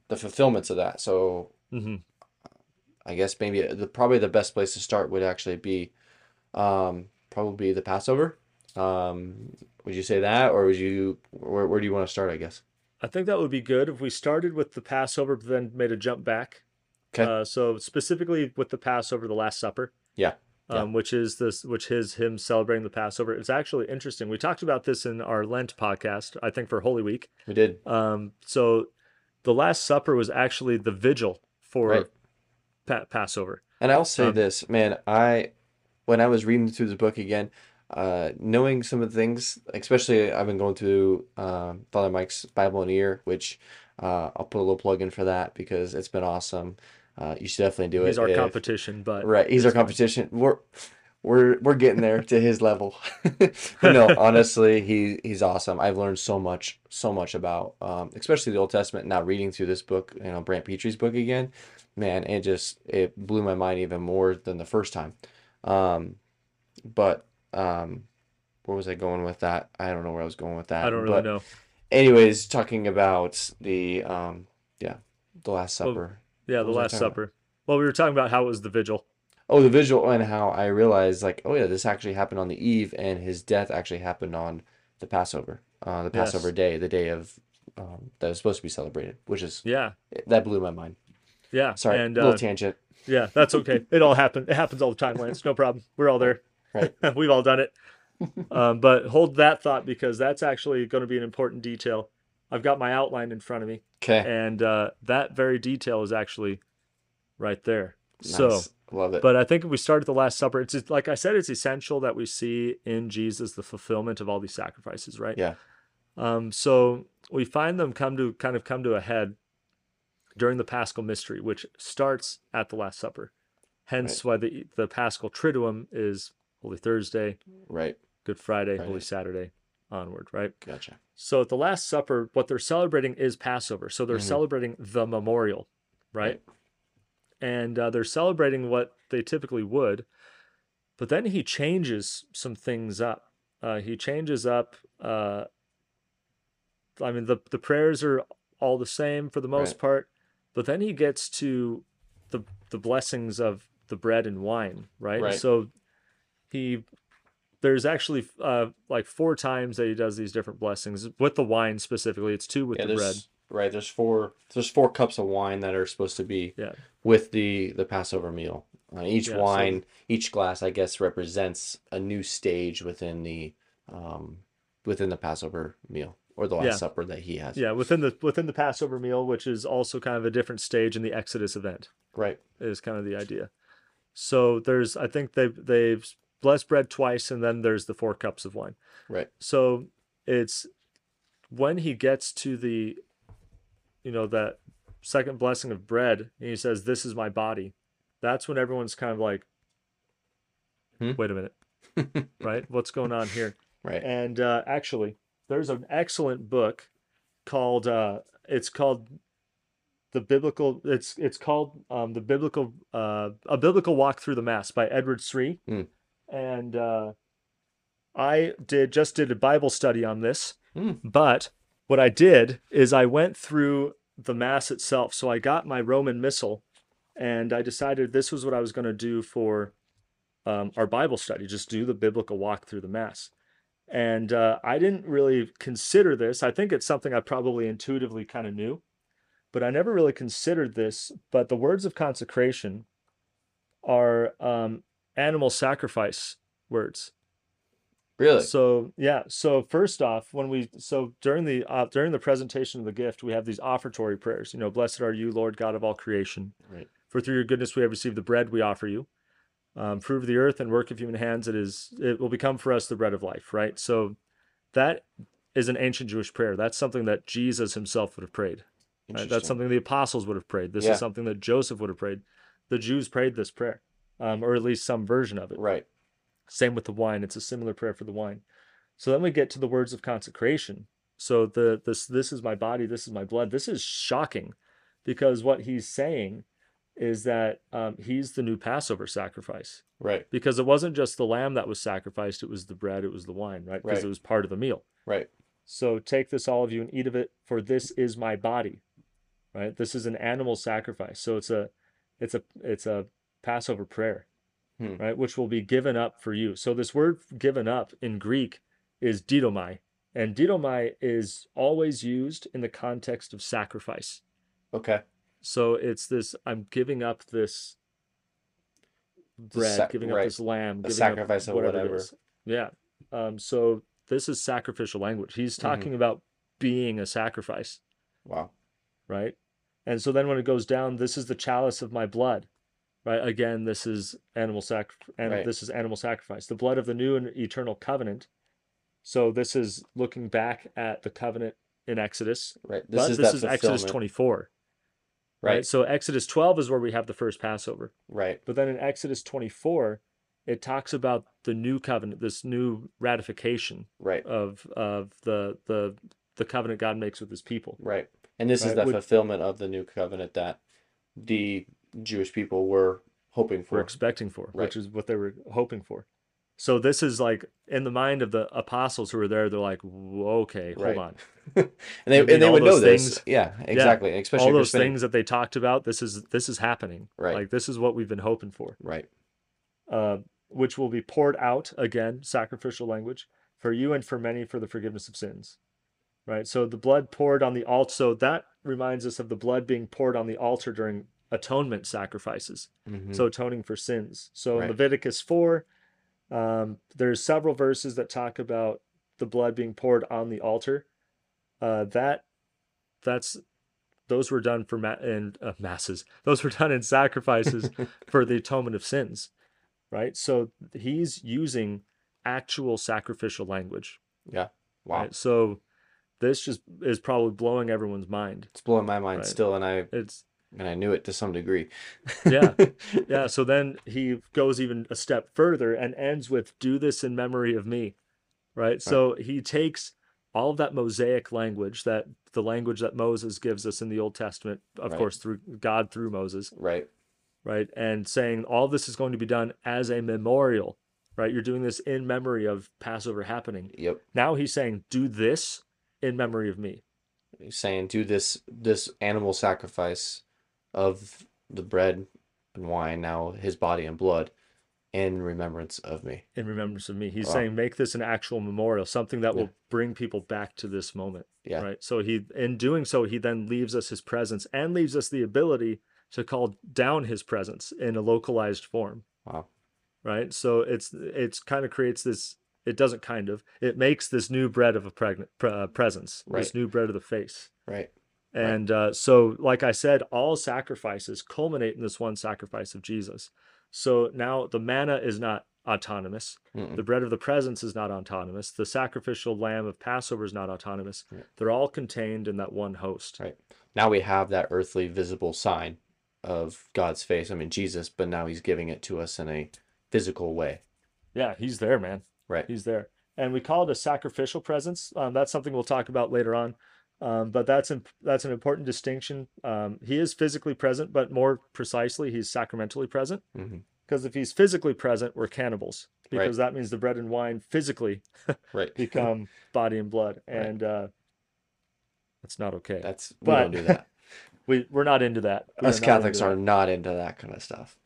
the fulfillments of that, so I guess maybe probably the best place to start would actually be probably the Passover. Would you say that, or would you where do you want to start, I guess? I think that would be good if we started with the Passover, but then made a jump back. Okay. So specifically with the Passover, the Last Supper. Yeah. Which is him celebrating the Passover. It's actually interesting. We talked about this in our Lent podcast, I think, for Holy Week. We did. So the Last Supper was actually the vigil for Passover. And I'll say this, man, when I was reading through the book again, knowing some of the things, especially I've been going through Father Mike's Bible in a Year, which I'll put a little plug in for that because it's been awesome. You should definitely do it. He's our competition, but right, he's our competition. We're getting there to his level. But no, honestly, he's awesome. I've learned so much about, especially the Old Testament. Now reading through this book, you know, Brant Pitre's book again, man, it blew my mind even more than the first time. Where was I going with that? I don't know where I was going with that. I don't really know. Anyways, talking about the Last Supper. Yeah, the Last Supper. About? Well, we were talking about how it was the vigil. Oh, the vigil, and how I realized, like, oh yeah, this actually happened on the eve, and his death actually happened on the Passover, day, the day of that was supposed to be celebrated, which is that blew my mind. Yeah, sorry, little tangent. Yeah, that's okay. It all happened. It happens all the time, Lance. No problem. We're all there. Right. We've all done it. But hold that thought, because that's actually going to be an important detail. I've got my outline in front of me. Okay. And that very detail is actually right there. Nice. So, love it. But I think if we start at the Last Supper, it's like I said, it's essential that we see in Jesus the fulfillment of all these sacrifices, right? Yeah. So we find them come to a head during the Paschal Mystery, which starts at the Last Supper. Hence why the Paschal Triduum is Holy Thursday, Good Friday, Holy Saturday onward, right? Gotcha. So at the Last Supper, what they're celebrating is Passover. So they're celebrating the memorial, right? And they're celebrating what they typically would. But then he changes some things up. I mean, the prayers are all the same for the most part. But then he gets to the blessings of the bread and wine, right? So there's actually like four times that he does these different blessings with the wine specifically. It's two with the bread. Right. There's four cups of wine that are supposed to be with the Passover meal. Each glass, I guess, represents a new stage within the Passover meal, or the Last Supper that he has. Yeah. Within the Passover meal, which is also kind of a different stage in the Exodus event. Right. Is kind of the idea. So I think they've blessed bread twice, and then there's the four cups of wine. Right. So it's when he gets to the, you know, that second blessing of bread, and he says, "This is my body." That's when everyone's kind of like, "Wait a minute, right? What's going on here? Right. And actually, there's an excellent book called A Biblical Walk Through the Mass by Edward Sri. Mm. And I just did a Bible study on this. Mm. But what I did is I went through the Mass itself. So I got my Roman Missal, and I decided this was what I was going to do for our Bible study, just do the biblical walk through the Mass. And I didn't really consider this. I think it's something I probably intuitively kind of knew, but I never really considered this. But the words of consecration are animal sacrifice words. Really? So, yeah. So first off, during the presentation of the gift, we have these offertory prayers, blessed are you, Lord God of all creation, right? For through your goodness, we have received the bread we offer you, fruit of the earth and work of human hands. It will become for us the bread of life, right? So that is an ancient Jewish prayer. That's something that Jesus himself would have prayed. Right? That's something the apostles would have prayed. This is something that Joseph would have prayed. The Jews prayed this prayer, or at least some version of it. Right. Same with the wine. It's a similar prayer for the wine. So then we get to the words of consecration. So this is my body, this is my blood. This is shocking, because what he's saying is that he's the new Passover sacrifice. Right. Because it wasn't just the lamb that was sacrificed. It was the bread. It was the wine, right? Because it was part of the meal. Right. So take this, all of you, and eat of it, for this is my body, right? This is an animal sacrifice. So it's a Passover prayer. Hmm. Right, which will be given up for you. So this word given up in Greek is didomai. And didomai is always used in the context of sacrifice. Okay. So it's this, I'm giving up this bread, giving up this lamb. The sacrifice of whatever. Yeah. So this is sacrificial language. He's talking about being a sacrifice. Wow. Right? And so then when it goes down, this is the chalice of my blood. Right. Again, this is animal sacrifice, the blood of the new and eternal covenant. So this is looking back at the covenant in Exodus. Right. This is Exodus 24. Right. So Exodus 12 is where we have the first Passover. Right. But then in Exodus 24, it talks about the new covenant, this new ratification of the covenant God makes with his people. Right. And this is the fulfillment of the new covenant that the Jewish people were hoping for, which is what they were hoping for. So this is like, in the mind of the apostles who were there, they're like, okay, hold on. And they would know things. Yeah, exactly. Yeah. Especially all those things that they talked about. This is happening. Right. Like, this is what we've been hoping for. Right. Which will be poured out, again, sacrificial language, for you and for many, for the forgiveness of sins. Right. So the blood poured on the altar. So that reminds us of the blood being poured on the altar during atonement sacrifices, so atoning for sins. So in Leviticus 4, there's several verses that talk about the blood being poured on the altar. Those were done for masses. Those were done in sacrifices for the atonement of sins, right? So he's using actual sacrificial language. Yeah. Wow. Right? So this just is probably blowing everyone's mind. It's blowing my mind still, and I knew it to some degree. Yeah. Yeah. So then he goes even a step further and ends with, do this in memory of me. Right. So he takes all of that Mosaic language, that the language that Moses gives us in the Old Testament, of course, through God, through Moses. Right. Right. And saying all this is going to be done as a memorial, right? You're doing this in memory of Passover happening. Yep. Now he's saying, do this in memory of me. He's saying, do this animal sacrifice of the bread and wine, now his body and blood, in remembrance of me. In remembrance of me. He's saying, make this an actual memorial, something that will bring people back to this moment. Yeah. Right. So in doing so, he then leaves us his presence and leaves us the ability to call down his presence in a localized form. Wow. Right. So it's kind of creates this, it makes this new bread of a presence, this new bread of the face. Right. And so, like I said, all sacrifices culminate in this one sacrifice of Jesus. So now the manna is not autonomous. Mm-mm. The bread of the presence is not autonomous. The sacrificial lamb of Passover is not autonomous. Right. They're all contained in that one host. Right. Now we have that earthly visible sign of God's face. I mean, Jesus, but now he's giving it to us in a physical way. Yeah, he's there, man. Right. He's there. And we call it a sacrificial presence. That's something we'll talk about later on. But that's an important distinction. He is physically present, but more precisely, he's sacramentally present. Because if he's physically present, we're cannibals. Because that means the bread and wine physically become body and blood. And that's not okay. We don't do that. We're not into that. Us Catholics are not into that kind of stuff.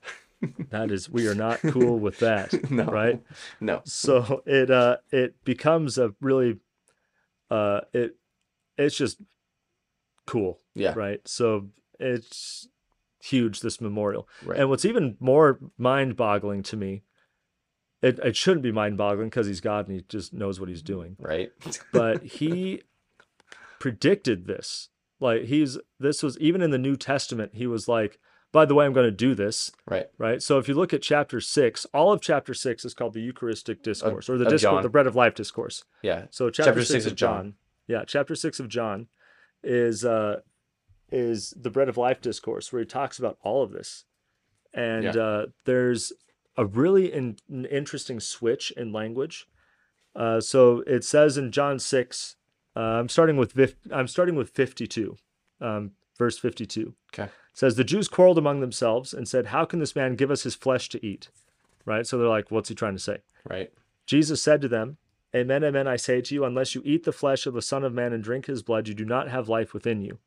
We are not cool with that. No. Right? No. So it becomes a really it's just cool. Yeah. Right. So it's huge, this memorial. Right. And what's even more mind-boggling to me, it shouldn't be mind-boggling because he's God and he just knows what he's doing. Right. But he predicted this. Like this was even in the New Testament, he was like, by the way, I'm going to do this. Right. Right. So if you look at chapter 6, all of chapter 6 is called the Eucharistic Discourse or the Bread of Life Discourse. Yeah. So chapter 6 of John. Yeah, chapter 6 of John is the Bread of Life Discourse, where he talks about all of this. And there's a really interesting switch in language. So it says in John 6, I'm starting with 52, verse 52. Okay. It says, the Jews quarreled among themselves and said, how can this man give us his flesh to eat? Right? So they're like, what's he trying to say? Right. Jesus said to them, amen, amen, I say to you, unless you eat the flesh of the Son of Man and drink his blood, you do not have life within you.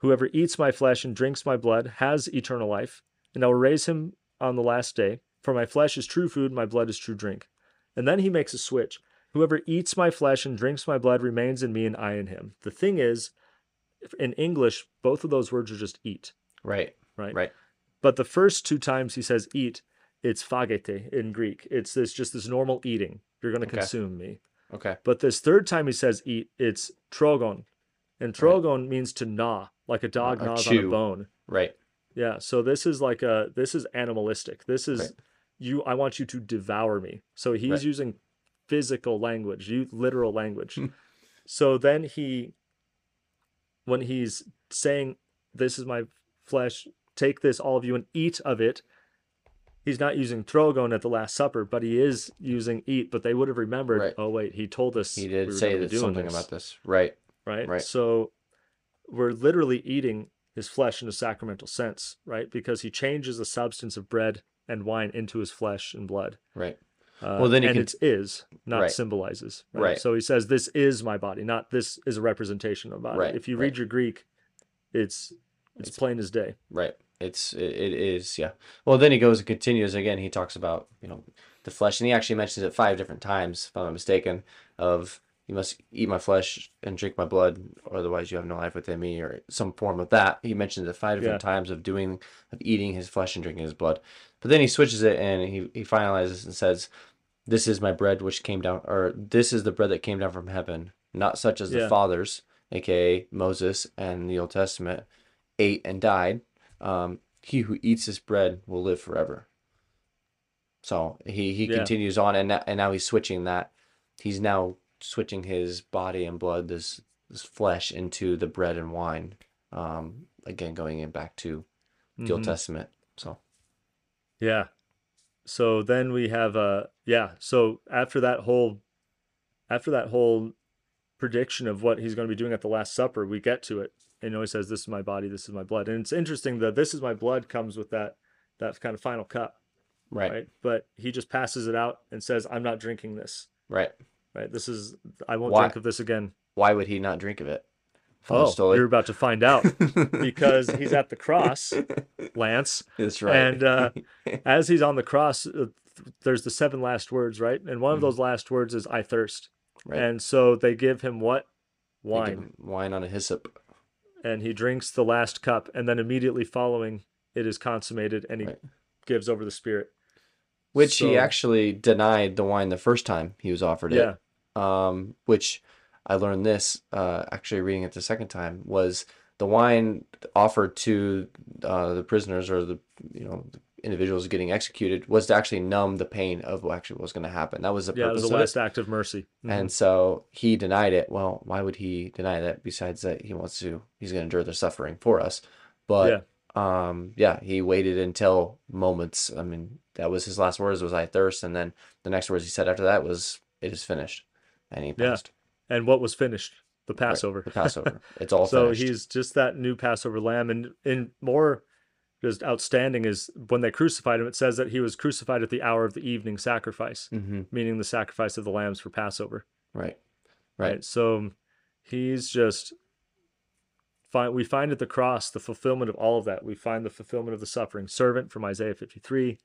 Whoever eats my flesh and drinks my blood has eternal life, and I will raise him on the last day, for my flesh is true food, my blood is true drink. And then he makes a switch. Whoever eats my flesh and drinks my blood remains in me and I in him. The thing is, in English, both of those words are just eat. Right. Right. Right. But the first two times he says eat, it's phagete in Greek. It's just this normal eating. You're going to consume me. Okay. But this third time he says eat, it's trogon. And trogon means to gnaw, like a dog gnaws on a bone. Right. Yeah. So this is like this is animalistic. This is I want you to devour me. So he's using physical language, literal language. So then when he's saying, this is my flesh, take this, all of you, and eat of it. He's not using trogon at the Last Supper, but he is using eat. But they would have remembered, oh, wait, he told us. He did say something about this. Right. Right. Right. So we're literally eating his flesh in a sacramental sense, right? Because he changes the substance of bread and wine into his flesh and blood. Right. Well, then symbolizes. Right? Right. So he says, this is my body, not this is a representation of body. Right. If you read your Greek, it's plain as day. Right. It is. Yeah. Well, then he goes and continues again. He talks about, the flesh, and he actually mentions it 5 different times, if I'm not mistaken, of you must eat my flesh and drink my blood, or otherwise you have no life within me, or some form of that. He mentions it 5 different times of eating his flesh and drinking his blood. But then he switches it and he finalizes and says, this is my bread which came down, or this is the bread that came down from heaven, not such as the fathers, aka Moses and the Old Testament, ate and died. He who eats this bread will live forever. So he continues on, and now he's switching that. He's now switching his body and blood, this flesh, into the bread and wine. Again, going in back to the Old Testament. So, yeah. So then we have so after that whole prediction of what he's going to be doing at the Last Supper, we get to it. He says, this is my body, this is my blood. And it's interesting that this is my blood comes with that kind of final cup. Right. But he just passes it out and says, I'm not drinking this. Right. I won't drink of this again. Why would he not drink of it? You're about to find out, because he's at the cross, Lance. That's right. And as he's on the cross, there's the 7 last words, right? And one of those last words is, I thirst. Right. And so they give him what? Wine. They give him wine on a hyssop. And he drinks the last cup, and then immediately following, it is consummated, and he gives over the Spirit. Which he actually denied the wine the first time he was offered it. Yeah. Which I learned this, actually reading it the second time, was the wine offered to the prisoners, or the individuals getting executed, was to actually numb the pain of what actually was going to happen. That was the purpose of it. Yeah, it was the last act of mercy. Mm-hmm. And so he denied it. Well, why would he deny that, besides that he's going to endure the suffering for us? But Yeah, he waited until moments. I mean, that was his last words was, "I thirst." And then the next words he said after that was, "It is finished." And he passed. Yeah. And what was finished? The Passover. Right, the Passover. It's all so finished. He's just that new Passover lamb. And more just outstanding is when they crucified him, it says that he was crucified at the hour of the evening sacrifice, meaning the sacrifice of the lambs for Passover. Right. Right. So he's just... We find at the cross the fulfillment of all of that. We find the fulfillment of the suffering servant from Isaiah 53,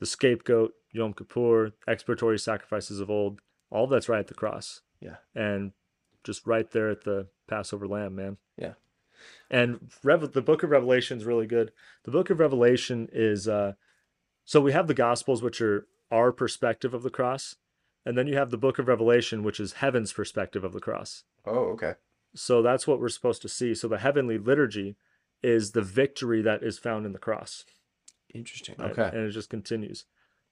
the scapegoat, Yom Kippur, expiatory sacrifices of old. All of that's right at the cross. Yeah. And just right there at the Passover lamb, man. Yeah. And the book of Revelation is really good. The book of Revelation is, so we have the Gospels, which are our perspective of the cross. And then you have the book of Revelation, which is heaven's perspective of the cross. Oh, okay. So that's what we're supposed to see. So the heavenly liturgy is the victory that is found in the cross. Interesting. Right? Okay. And it just continues.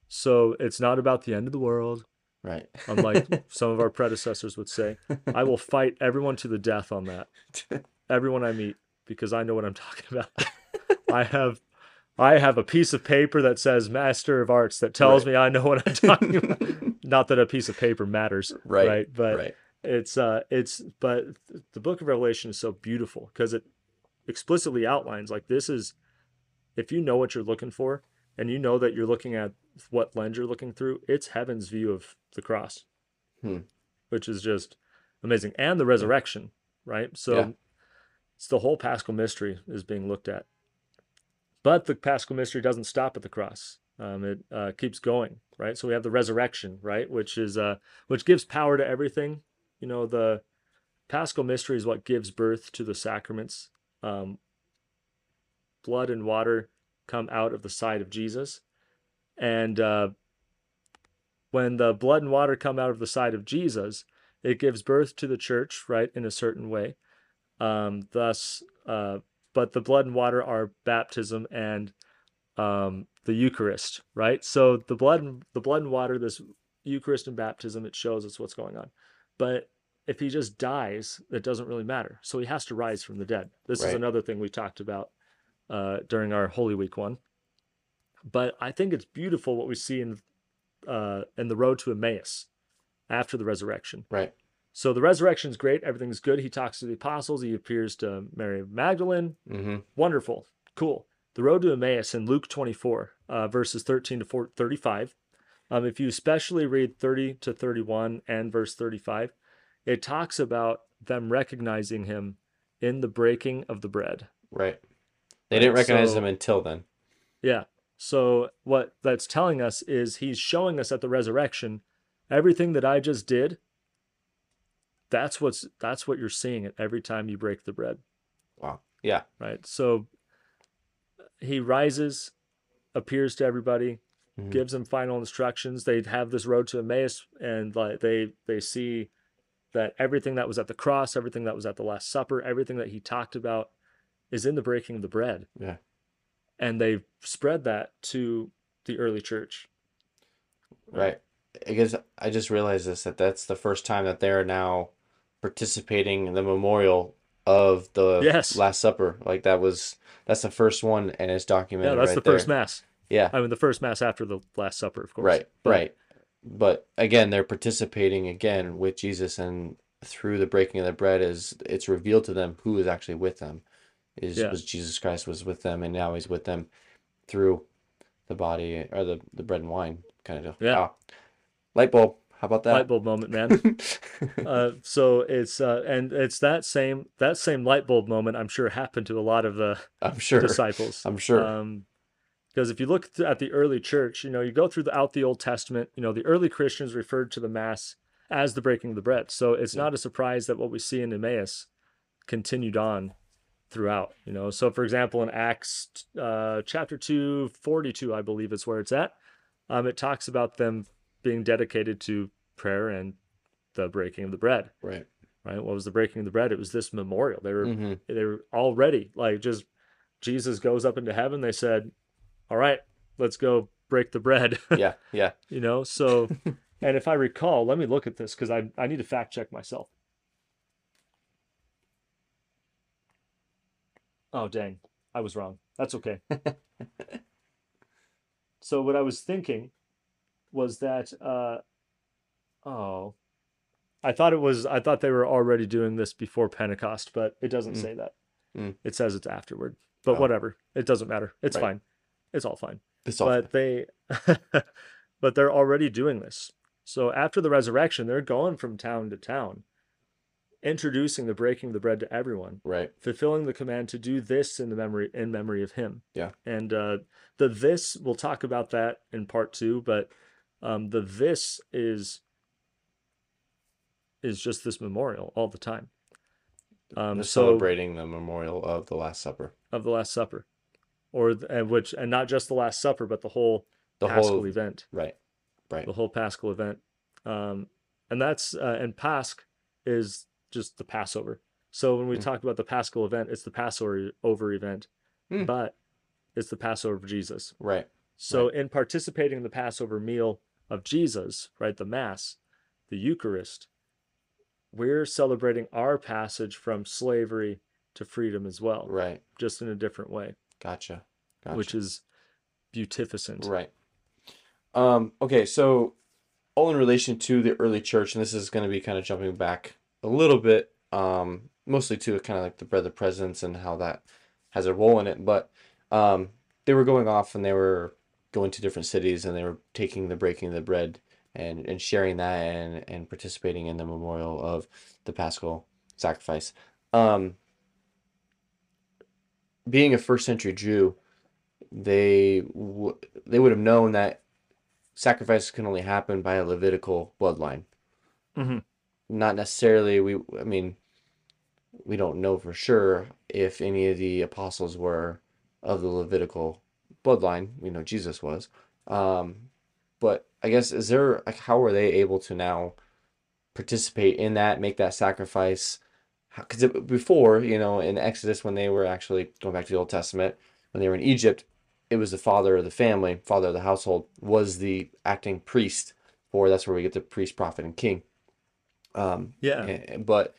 So it's not about the end of the world. Right. Unlike some of our predecessors would say. I will fight everyone to the death on that. Everyone I meet, because I know what I'm talking about. I have a piece of paper that says Master of Arts that tells me I know what I'm talking about. Not that a piece of paper matters. Right. Right. But but the book of Revelation is so beautiful because it explicitly outlines, like, this is, if you know what you're looking for and you know that you're looking at what lens you're looking through, it's heaven's view of the cross, which is just amazing. And the resurrection, right? So it's the whole Paschal mystery is being looked at. But the Paschal mystery doesn't stop at the cross. It keeps going, right? So we have the resurrection, right? Which is, which gives power to everything. You know, the Paschal mystery is what gives birth to the sacraments. Blood and water come out of the side of Jesus. And when the blood and water come out of the side of Jesus, it gives birth to the church, right, in a certain way. But the blood and water are baptism and the Eucharist, right? So the blood and water, this Eucharist and baptism, it shows us what's going on. But if he just dies, it doesn't really matter. So he has to rise from the dead. This is another thing we talked about during our Holy Week one. But I think it's beautiful what we see in the road to Emmaus after the resurrection. Right. So the resurrection's great. Everything's good. He talks to the apostles. He appears to Mary Magdalene. Wonderful. Cool. The road to Emmaus in Luke 24, verses 13 to 35. If you especially read 30 to 31 and verse 35, it talks about them recognizing him in the breaking of the bread. Right. They didn't recognize him until then. Yeah. So what that's telling us is he's showing us at the resurrection, everything that I just did, that's what you're seeing at every time you break the bread. Wow. Yeah. Right. So he rises, appears to everybody, gives them final instructions. They have this road to Emmaus, and like they see that everything that was at the cross, everything that was at the Last Supper, everything that he talked about is in the breaking of the bread. Yeah. And they spread that to the early church. Right. I guess I just realized this, that that's the first time that they're now participating in the memorial of the Last Supper. Like that's the first one, and it's documented. Yeah, that's right, the first Mass. Yeah. I mean, the first Mass after the Last Supper, of course. Right, right. But again, they're participating again with Jesus, and through the breaking of the bread, is it's revealed to them who is actually with them. Was Jesus Christ was with them, and now he's with them through the body, or the bread and wine kind of deal. Yeah. Wow. Light bulb. How about that? Light bulb moment, man. So it's and it's that same light bulb moment, I'm sure, happened to a lot of the disciples. I'm sure. Because if you look at the early church, you know, you go throughout the Old Testament, you know, the early Christians referred to the Mass as the breaking of the bread. So it's not a surprise that what we see in Emmaus continued on throughout, you know. So, for example, in Acts chapter 2, 42, I believe is where it's at, it talks about them being dedicated to prayer and the breaking of the bread. Right. Right. What was the breaking of the bread? It was this memorial. They were already, like, just Jesus goes up into heaven. They said, all right, let's go break the bread. Yeah, yeah. You know, so, and if I recall, let me look at this because I need to fact check myself. Oh, dang. I was wrong. That's okay. So what I was thinking was that, I thought they were already doing this before Pentecost, but it doesn't say that. It says it's afterward, but whatever. It doesn't matter. It's fine. It's all fine. But they're already doing this. So after the resurrection, they're going from town to town, introducing the breaking of the bread to everyone, right? Fulfilling the command to do this in memory of him. Yeah. And this, we'll talk about that in part two, but this is just this memorial all the time. Celebrating the memorial of the Last Supper. Of the Last Supper, and not just the Last Supper, but the whole Paschal event. Right. The whole Paschal event, and that's and Pasch is just the Passover. So when we talk about the Paschal event, it's the Passover event, but it's the Passover of Jesus. Right. So in participating in the Passover meal of Jesus, right, the Mass, the Eucharist, we're celebrating our passage from slavery to freedom as well. Right. Just in a different way. Gotcha. Which is beatificent. Right. Okay, so all in relation to the early church, and this is going to be kind of jumping back a little bit, mostly to kind of like the bread of presence and how that has a role in it, but they were going off and they were going to different cities and they were taking the breaking of the bread and sharing that and participating in the memorial of the Paschal sacrifice. Being a first century Jew, they would have known that sacrifice can only happen by a Levitical bloodline. Mm-hmm. Not necessarily. We don't know for sure if any of the apostles were of the Levitical bloodline. We know Jesus was, but I guess how were they able to now participate in that, make that sacrifice? Because before, in Exodus, when they were actually going back to the Old Testament, when they were in Egypt, it was the father of the family, father of the household, was the acting priest, or that's where we get the priest, prophet, and king. But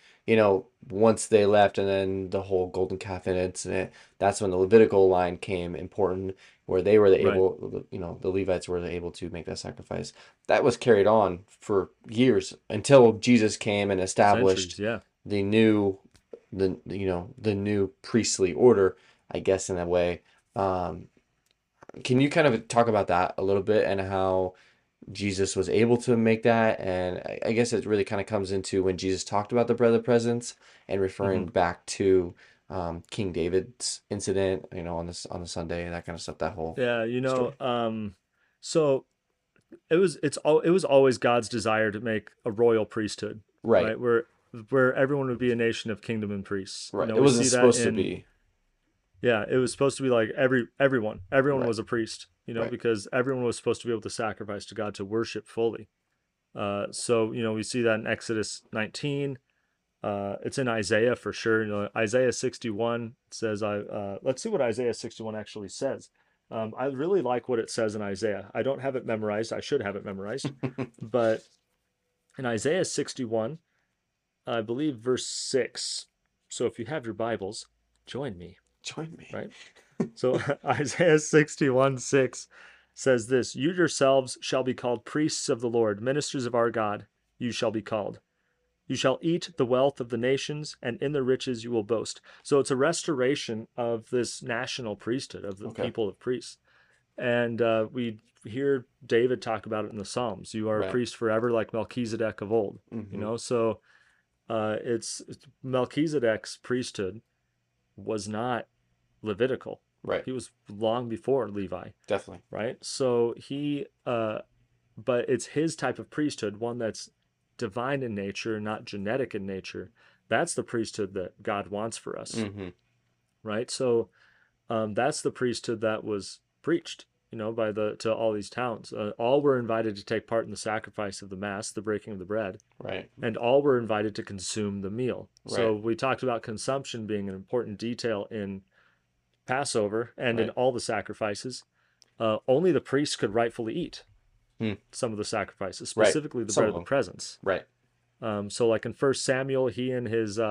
once they left, and then the whole golden calf incident, that's when the Levitical line came important, where they were the Levites were able to make that sacrifice. That was carried on for years until Jesus came and established the new priestly order, I guess, in a way. Can you kind of talk about that a little bit and how Jesus was able to make that? And I guess it really kind of comes into when Jesus talked about the bread of presence and referring back to King David's incident, on the Sunday and that kind of stuff. That whole story. So it was always God's desire to make a royal priesthood, right? Where everyone would be a nation of kingdom and priests. Right. It wasn't supposed to be. Yeah, it was supposed to be like everyone was a priest, because everyone was supposed to be able to sacrifice to God, to worship fully. So, we see that in Exodus 19. It's in Isaiah for sure. Isaiah 61 says, let's see what Isaiah 61 actually says. I really like what it says in Isaiah. I don't have it memorized. I should have it memorized. But in Isaiah 61, I believe verse 6. So if you have your Bibles, join me. Right. So Isaiah 61:6 says this: "You yourselves shall be called priests of the Lord, ministers of our God, you shall be called. You shall eat the wealth of the nations, and in their riches you will boast." So it's a restoration of this national priesthood, of the people of priests. And we hear David talk about it in the Psalms. You are a priest forever, like Melchizedek of old. Mm-hmm. So it's Melchizedek's priesthood was not Levitical. Right. He was long before Levi. Definitely. Right. So he, but it's his type of priesthood, one that's divine in nature, not genetic in nature. That's the priesthood that God wants for us. Mm-hmm. Right. So that's the priesthood that was preached, by to all these towns. All were invited to take part in the sacrifice of the Mass, the breaking of the bread. Right. And all were invited to consume the meal. Right. So we talked about consumption being an important detail in Passover and in all the sacrifices. Only the priests could rightfully eat some of the sacrifices, specifically the bread of the presence. Right. So like in 1 Samuel, he and his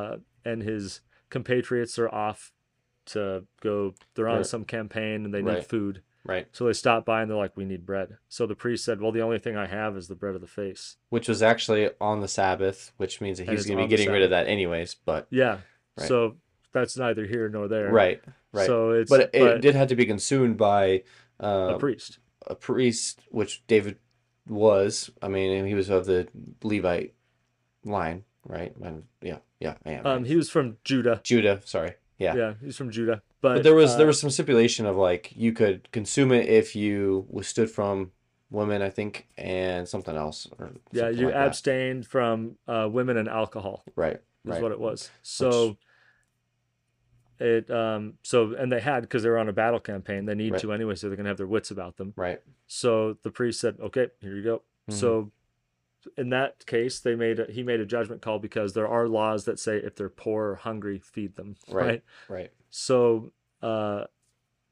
compatriots are off to go, they're on some campaign and they need food. Right. So they stopped by and they're like, we need bread. So the priest said, well, the only thing I have is the bread of the face. Which was actually on the Sabbath, which means that he's going to be getting rid of that anyways. But yeah. Right. So that's neither here nor there. Right. Right. So it's, but it did have to be consumed by a priest. A priest, which David was. I mean, he was of the Levite line, right? And, yeah. Yeah. I am. He was from Judah. Judah. Sorry. Yeah. Yeah. He's from Judah. But there was some stipulation of like you could consume it if you withstood from women, I think, and something else. Or yeah, you like abstained from women and alcohol. Right, is what it was. So it and they had, because they were on a battle campaign. They need to anyway, so they're gonna have their wits about them. Right. So the priest said, okay, here you go. Mm-hmm. So in that case, they made a, he made a judgment call, because there are laws that say if they're poor or hungry, feed them. Right. Right. So, but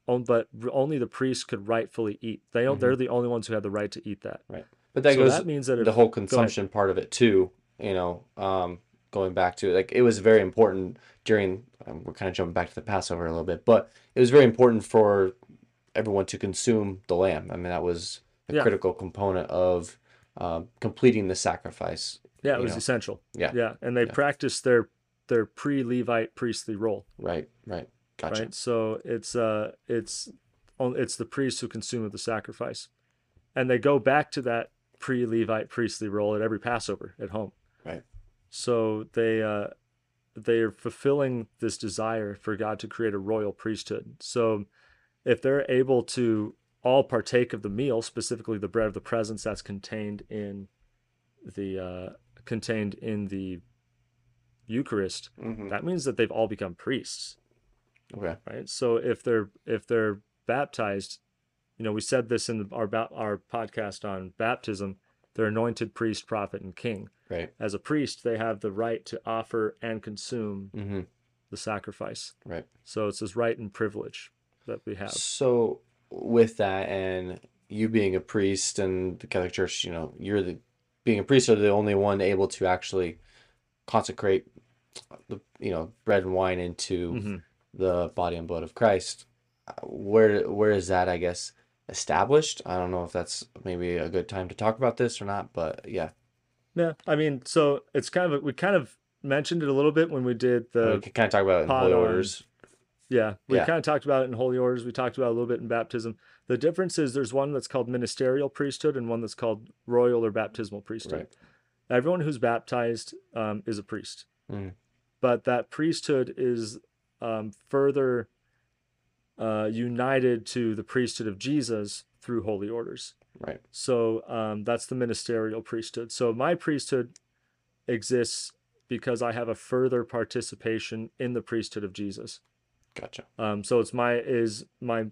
only the priest could rightfully eat. They don't, they're the only ones who had the right to eat that. Right. But that goes, that means that the whole consumption part of it too, you know, going back to like, it was very important during, we're kind of jumping back to the Passover a little bit, but it was very important for everyone to consume the lamb. I mean, that was a critical component of completing the sacrifice. Yeah, it was essential. Yeah. Yeah. And they practiced their pre-Levite priestly role. Right. Right. Gotcha. Right? So it's the priests who consume the sacrifice, and they go back to that pre-Levite priestly role at every Passover at home. Right. So they are fulfilling this desire for God to create a royal priesthood. So if they're able to all partake of the meal, specifically the bread of the presence that's contained in the Eucharist, that means that they've all become priests. Okay. Right. So if they're baptized, you know, we said this in our podcast on baptism, they're anointed priest, prophet, and king. Right. As a priest, they have the right to offer and consume the sacrifice. Right. So it's this right and privilege that we have. So with that, and you being a priest, and the Catholic Church, you know, being a priest are the only one able to actually consecrate the, you know, bread and wine into the body and blood of Christ. Where is that, I guess, established? I don't know if that's maybe a good time to talk about this or not, but yeah. Yeah, I mean, so it's kind of, we kind of mentioned it a little bit when we did the... We could kind of talk about it in Holy Orders. Yeah, we kind of talked about it in Holy Orders. We talked about it a little bit in baptism. The difference is there's one that's called ministerial priesthood and one that's called royal or baptismal priesthood. Right. Everyone who's baptized is a priest. Mm. But that priesthood is... further united to the priesthood of Jesus through holy orders. Right. So that's the ministerial priesthood. So my priesthood exists because I have a further participation in the priesthood of Jesus. Gotcha. So it's my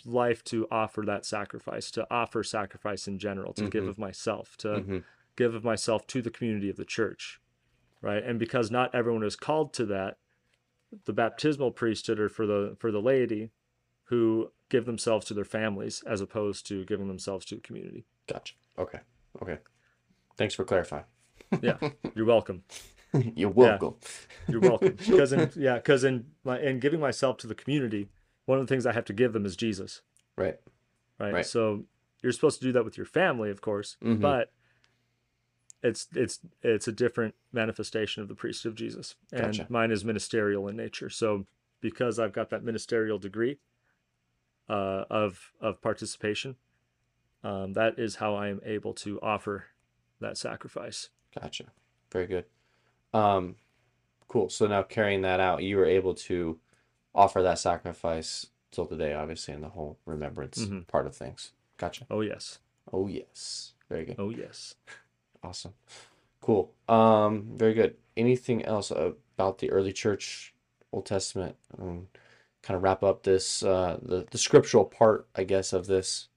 life to offer that sacrifice, to offer sacrifice in general, to give of myself, to give of myself to the community of the church. Right. And because not everyone is called to that, the baptismal priesthood are for the laity who give themselves to their families as opposed to giving themselves to the community. Gotcha. Okay. Okay. Thanks for clarifying. Yeah. You're welcome. You're welcome. Yeah. You're welcome. Because in giving myself to the community, one of the things I have to give them is Jesus. Right. Right. Right. So you're supposed to do that with your family, of course, but it's a different manifestation of the priesthood of Jesus, and mine is ministerial in nature. So because I've got that ministerial degree of participation, that is how I am able to offer that sacrifice. Gotcha. Very good. Cool. So now carrying that out, you were able to offer that sacrifice till today, obviously, in the whole remembrance part of things. Gotcha. Oh, yes. Oh, yes. Very good. Oh, yes. Awesome. Cool. Very good. Anything else about the early church, Old Testament? Kind of wrap up this, the scriptural part, I guess, of this.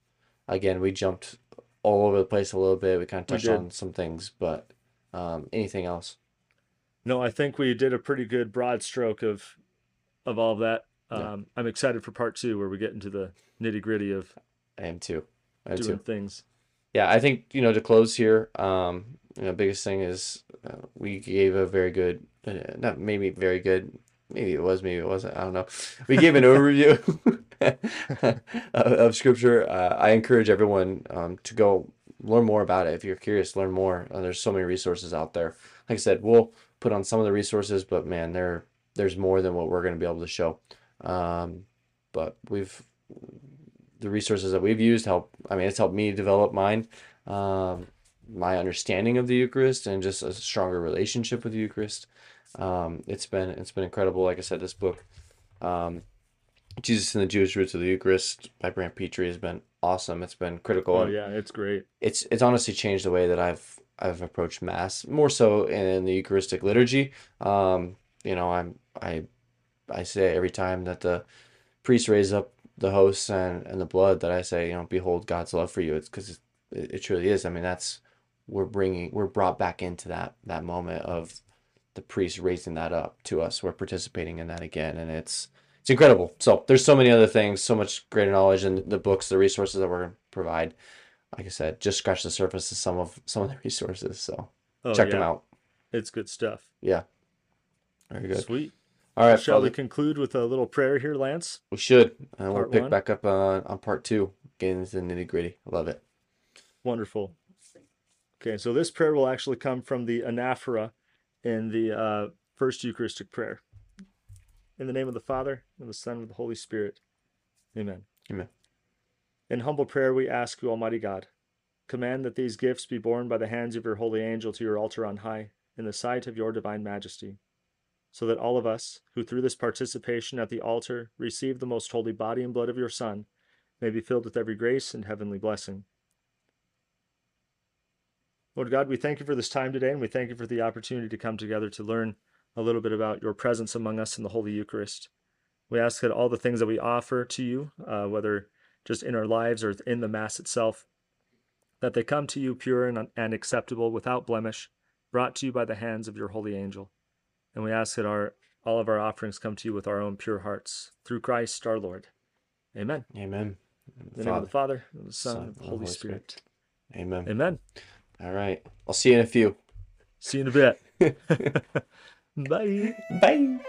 Again, we jumped all over the place a little bit. We kind of touched on some things, but anything else? No, I think we did a pretty good broad stroke of all of that. I'm excited for part two, where we get into the nitty gritty of doing things. Yeah, I think, you know, to close here, you know, biggest thing is we gave a very good, not maybe very good, Maybe it was, maybe it wasn't. I don't know. We gave an overview of Scripture. I encourage everyone to go learn more about it. If you're curious, learn more. There's so many resources out there. Like I said, we'll put on some of the resources, but man, there's more than what we're going to be able to show. But the resources that we've used help. I mean, it's helped me develop mine, my understanding of the Eucharist, and just a stronger relationship with the Eucharist. It's been incredible. Like I said, this book, Jesus and the Jewish Roots of the Eucharist by Brant Pitre, has been awesome. It's been critical. Oh yeah, it's great. It's honestly changed the way that I've approached Mass, more so in the Eucharistic liturgy. You know, I say every time that the priest raises up the hosts and the blood, that I say, you know, behold God's love for you. It's because it truly is. I mean, we're brought back into that moment of the priest raising that up to us. We're participating in that again, and it's incredible. So there's so many other things, so much greater knowledge in the books, the resources that we're going to provide. Like I said, just scratch the surface of some of the resources. So check them out. It's good stuff. Yeah, very good. Sweet. All right. Shall we conclude with a little prayer here, Lance? We should. And we'll pick back up on part two, getting into the nitty gritty. I love it. Wonderful. Okay, so this prayer will actually come from the anaphora in the first Eucharistic prayer. In the name of the Father, and the Son, and of the Holy Spirit. Amen. Amen. In humble prayer we ask you, Almighty God, command that these gifts be borne by the hands of your holy angel to your altar on high, in the sight of your divine majesty, so that all of us, who through this participation at the altar receive the most holy body and blood of your Son, may be filled with every grace and heavenly blessing. Lord God, we thank you for this time today, and we thank you for the opportunity to come together to learn a little bit about your presence among us in the Holy Eucharist. We ask that all the things that we offer to you, whether just in our lives or in the Mass itself, that they come to you pure and acceptable, without blemish, brought to you by the hands of your holy angel. And we ask that all of our offerings come to you with our own pure hearts, through Christ our Lord. Amen. Amen. In the name of the Father, and of the Son, and of the Holy Spirit. Amen. Amen. All right. I'll see you in a few. See you in a bit. Bye. Bye.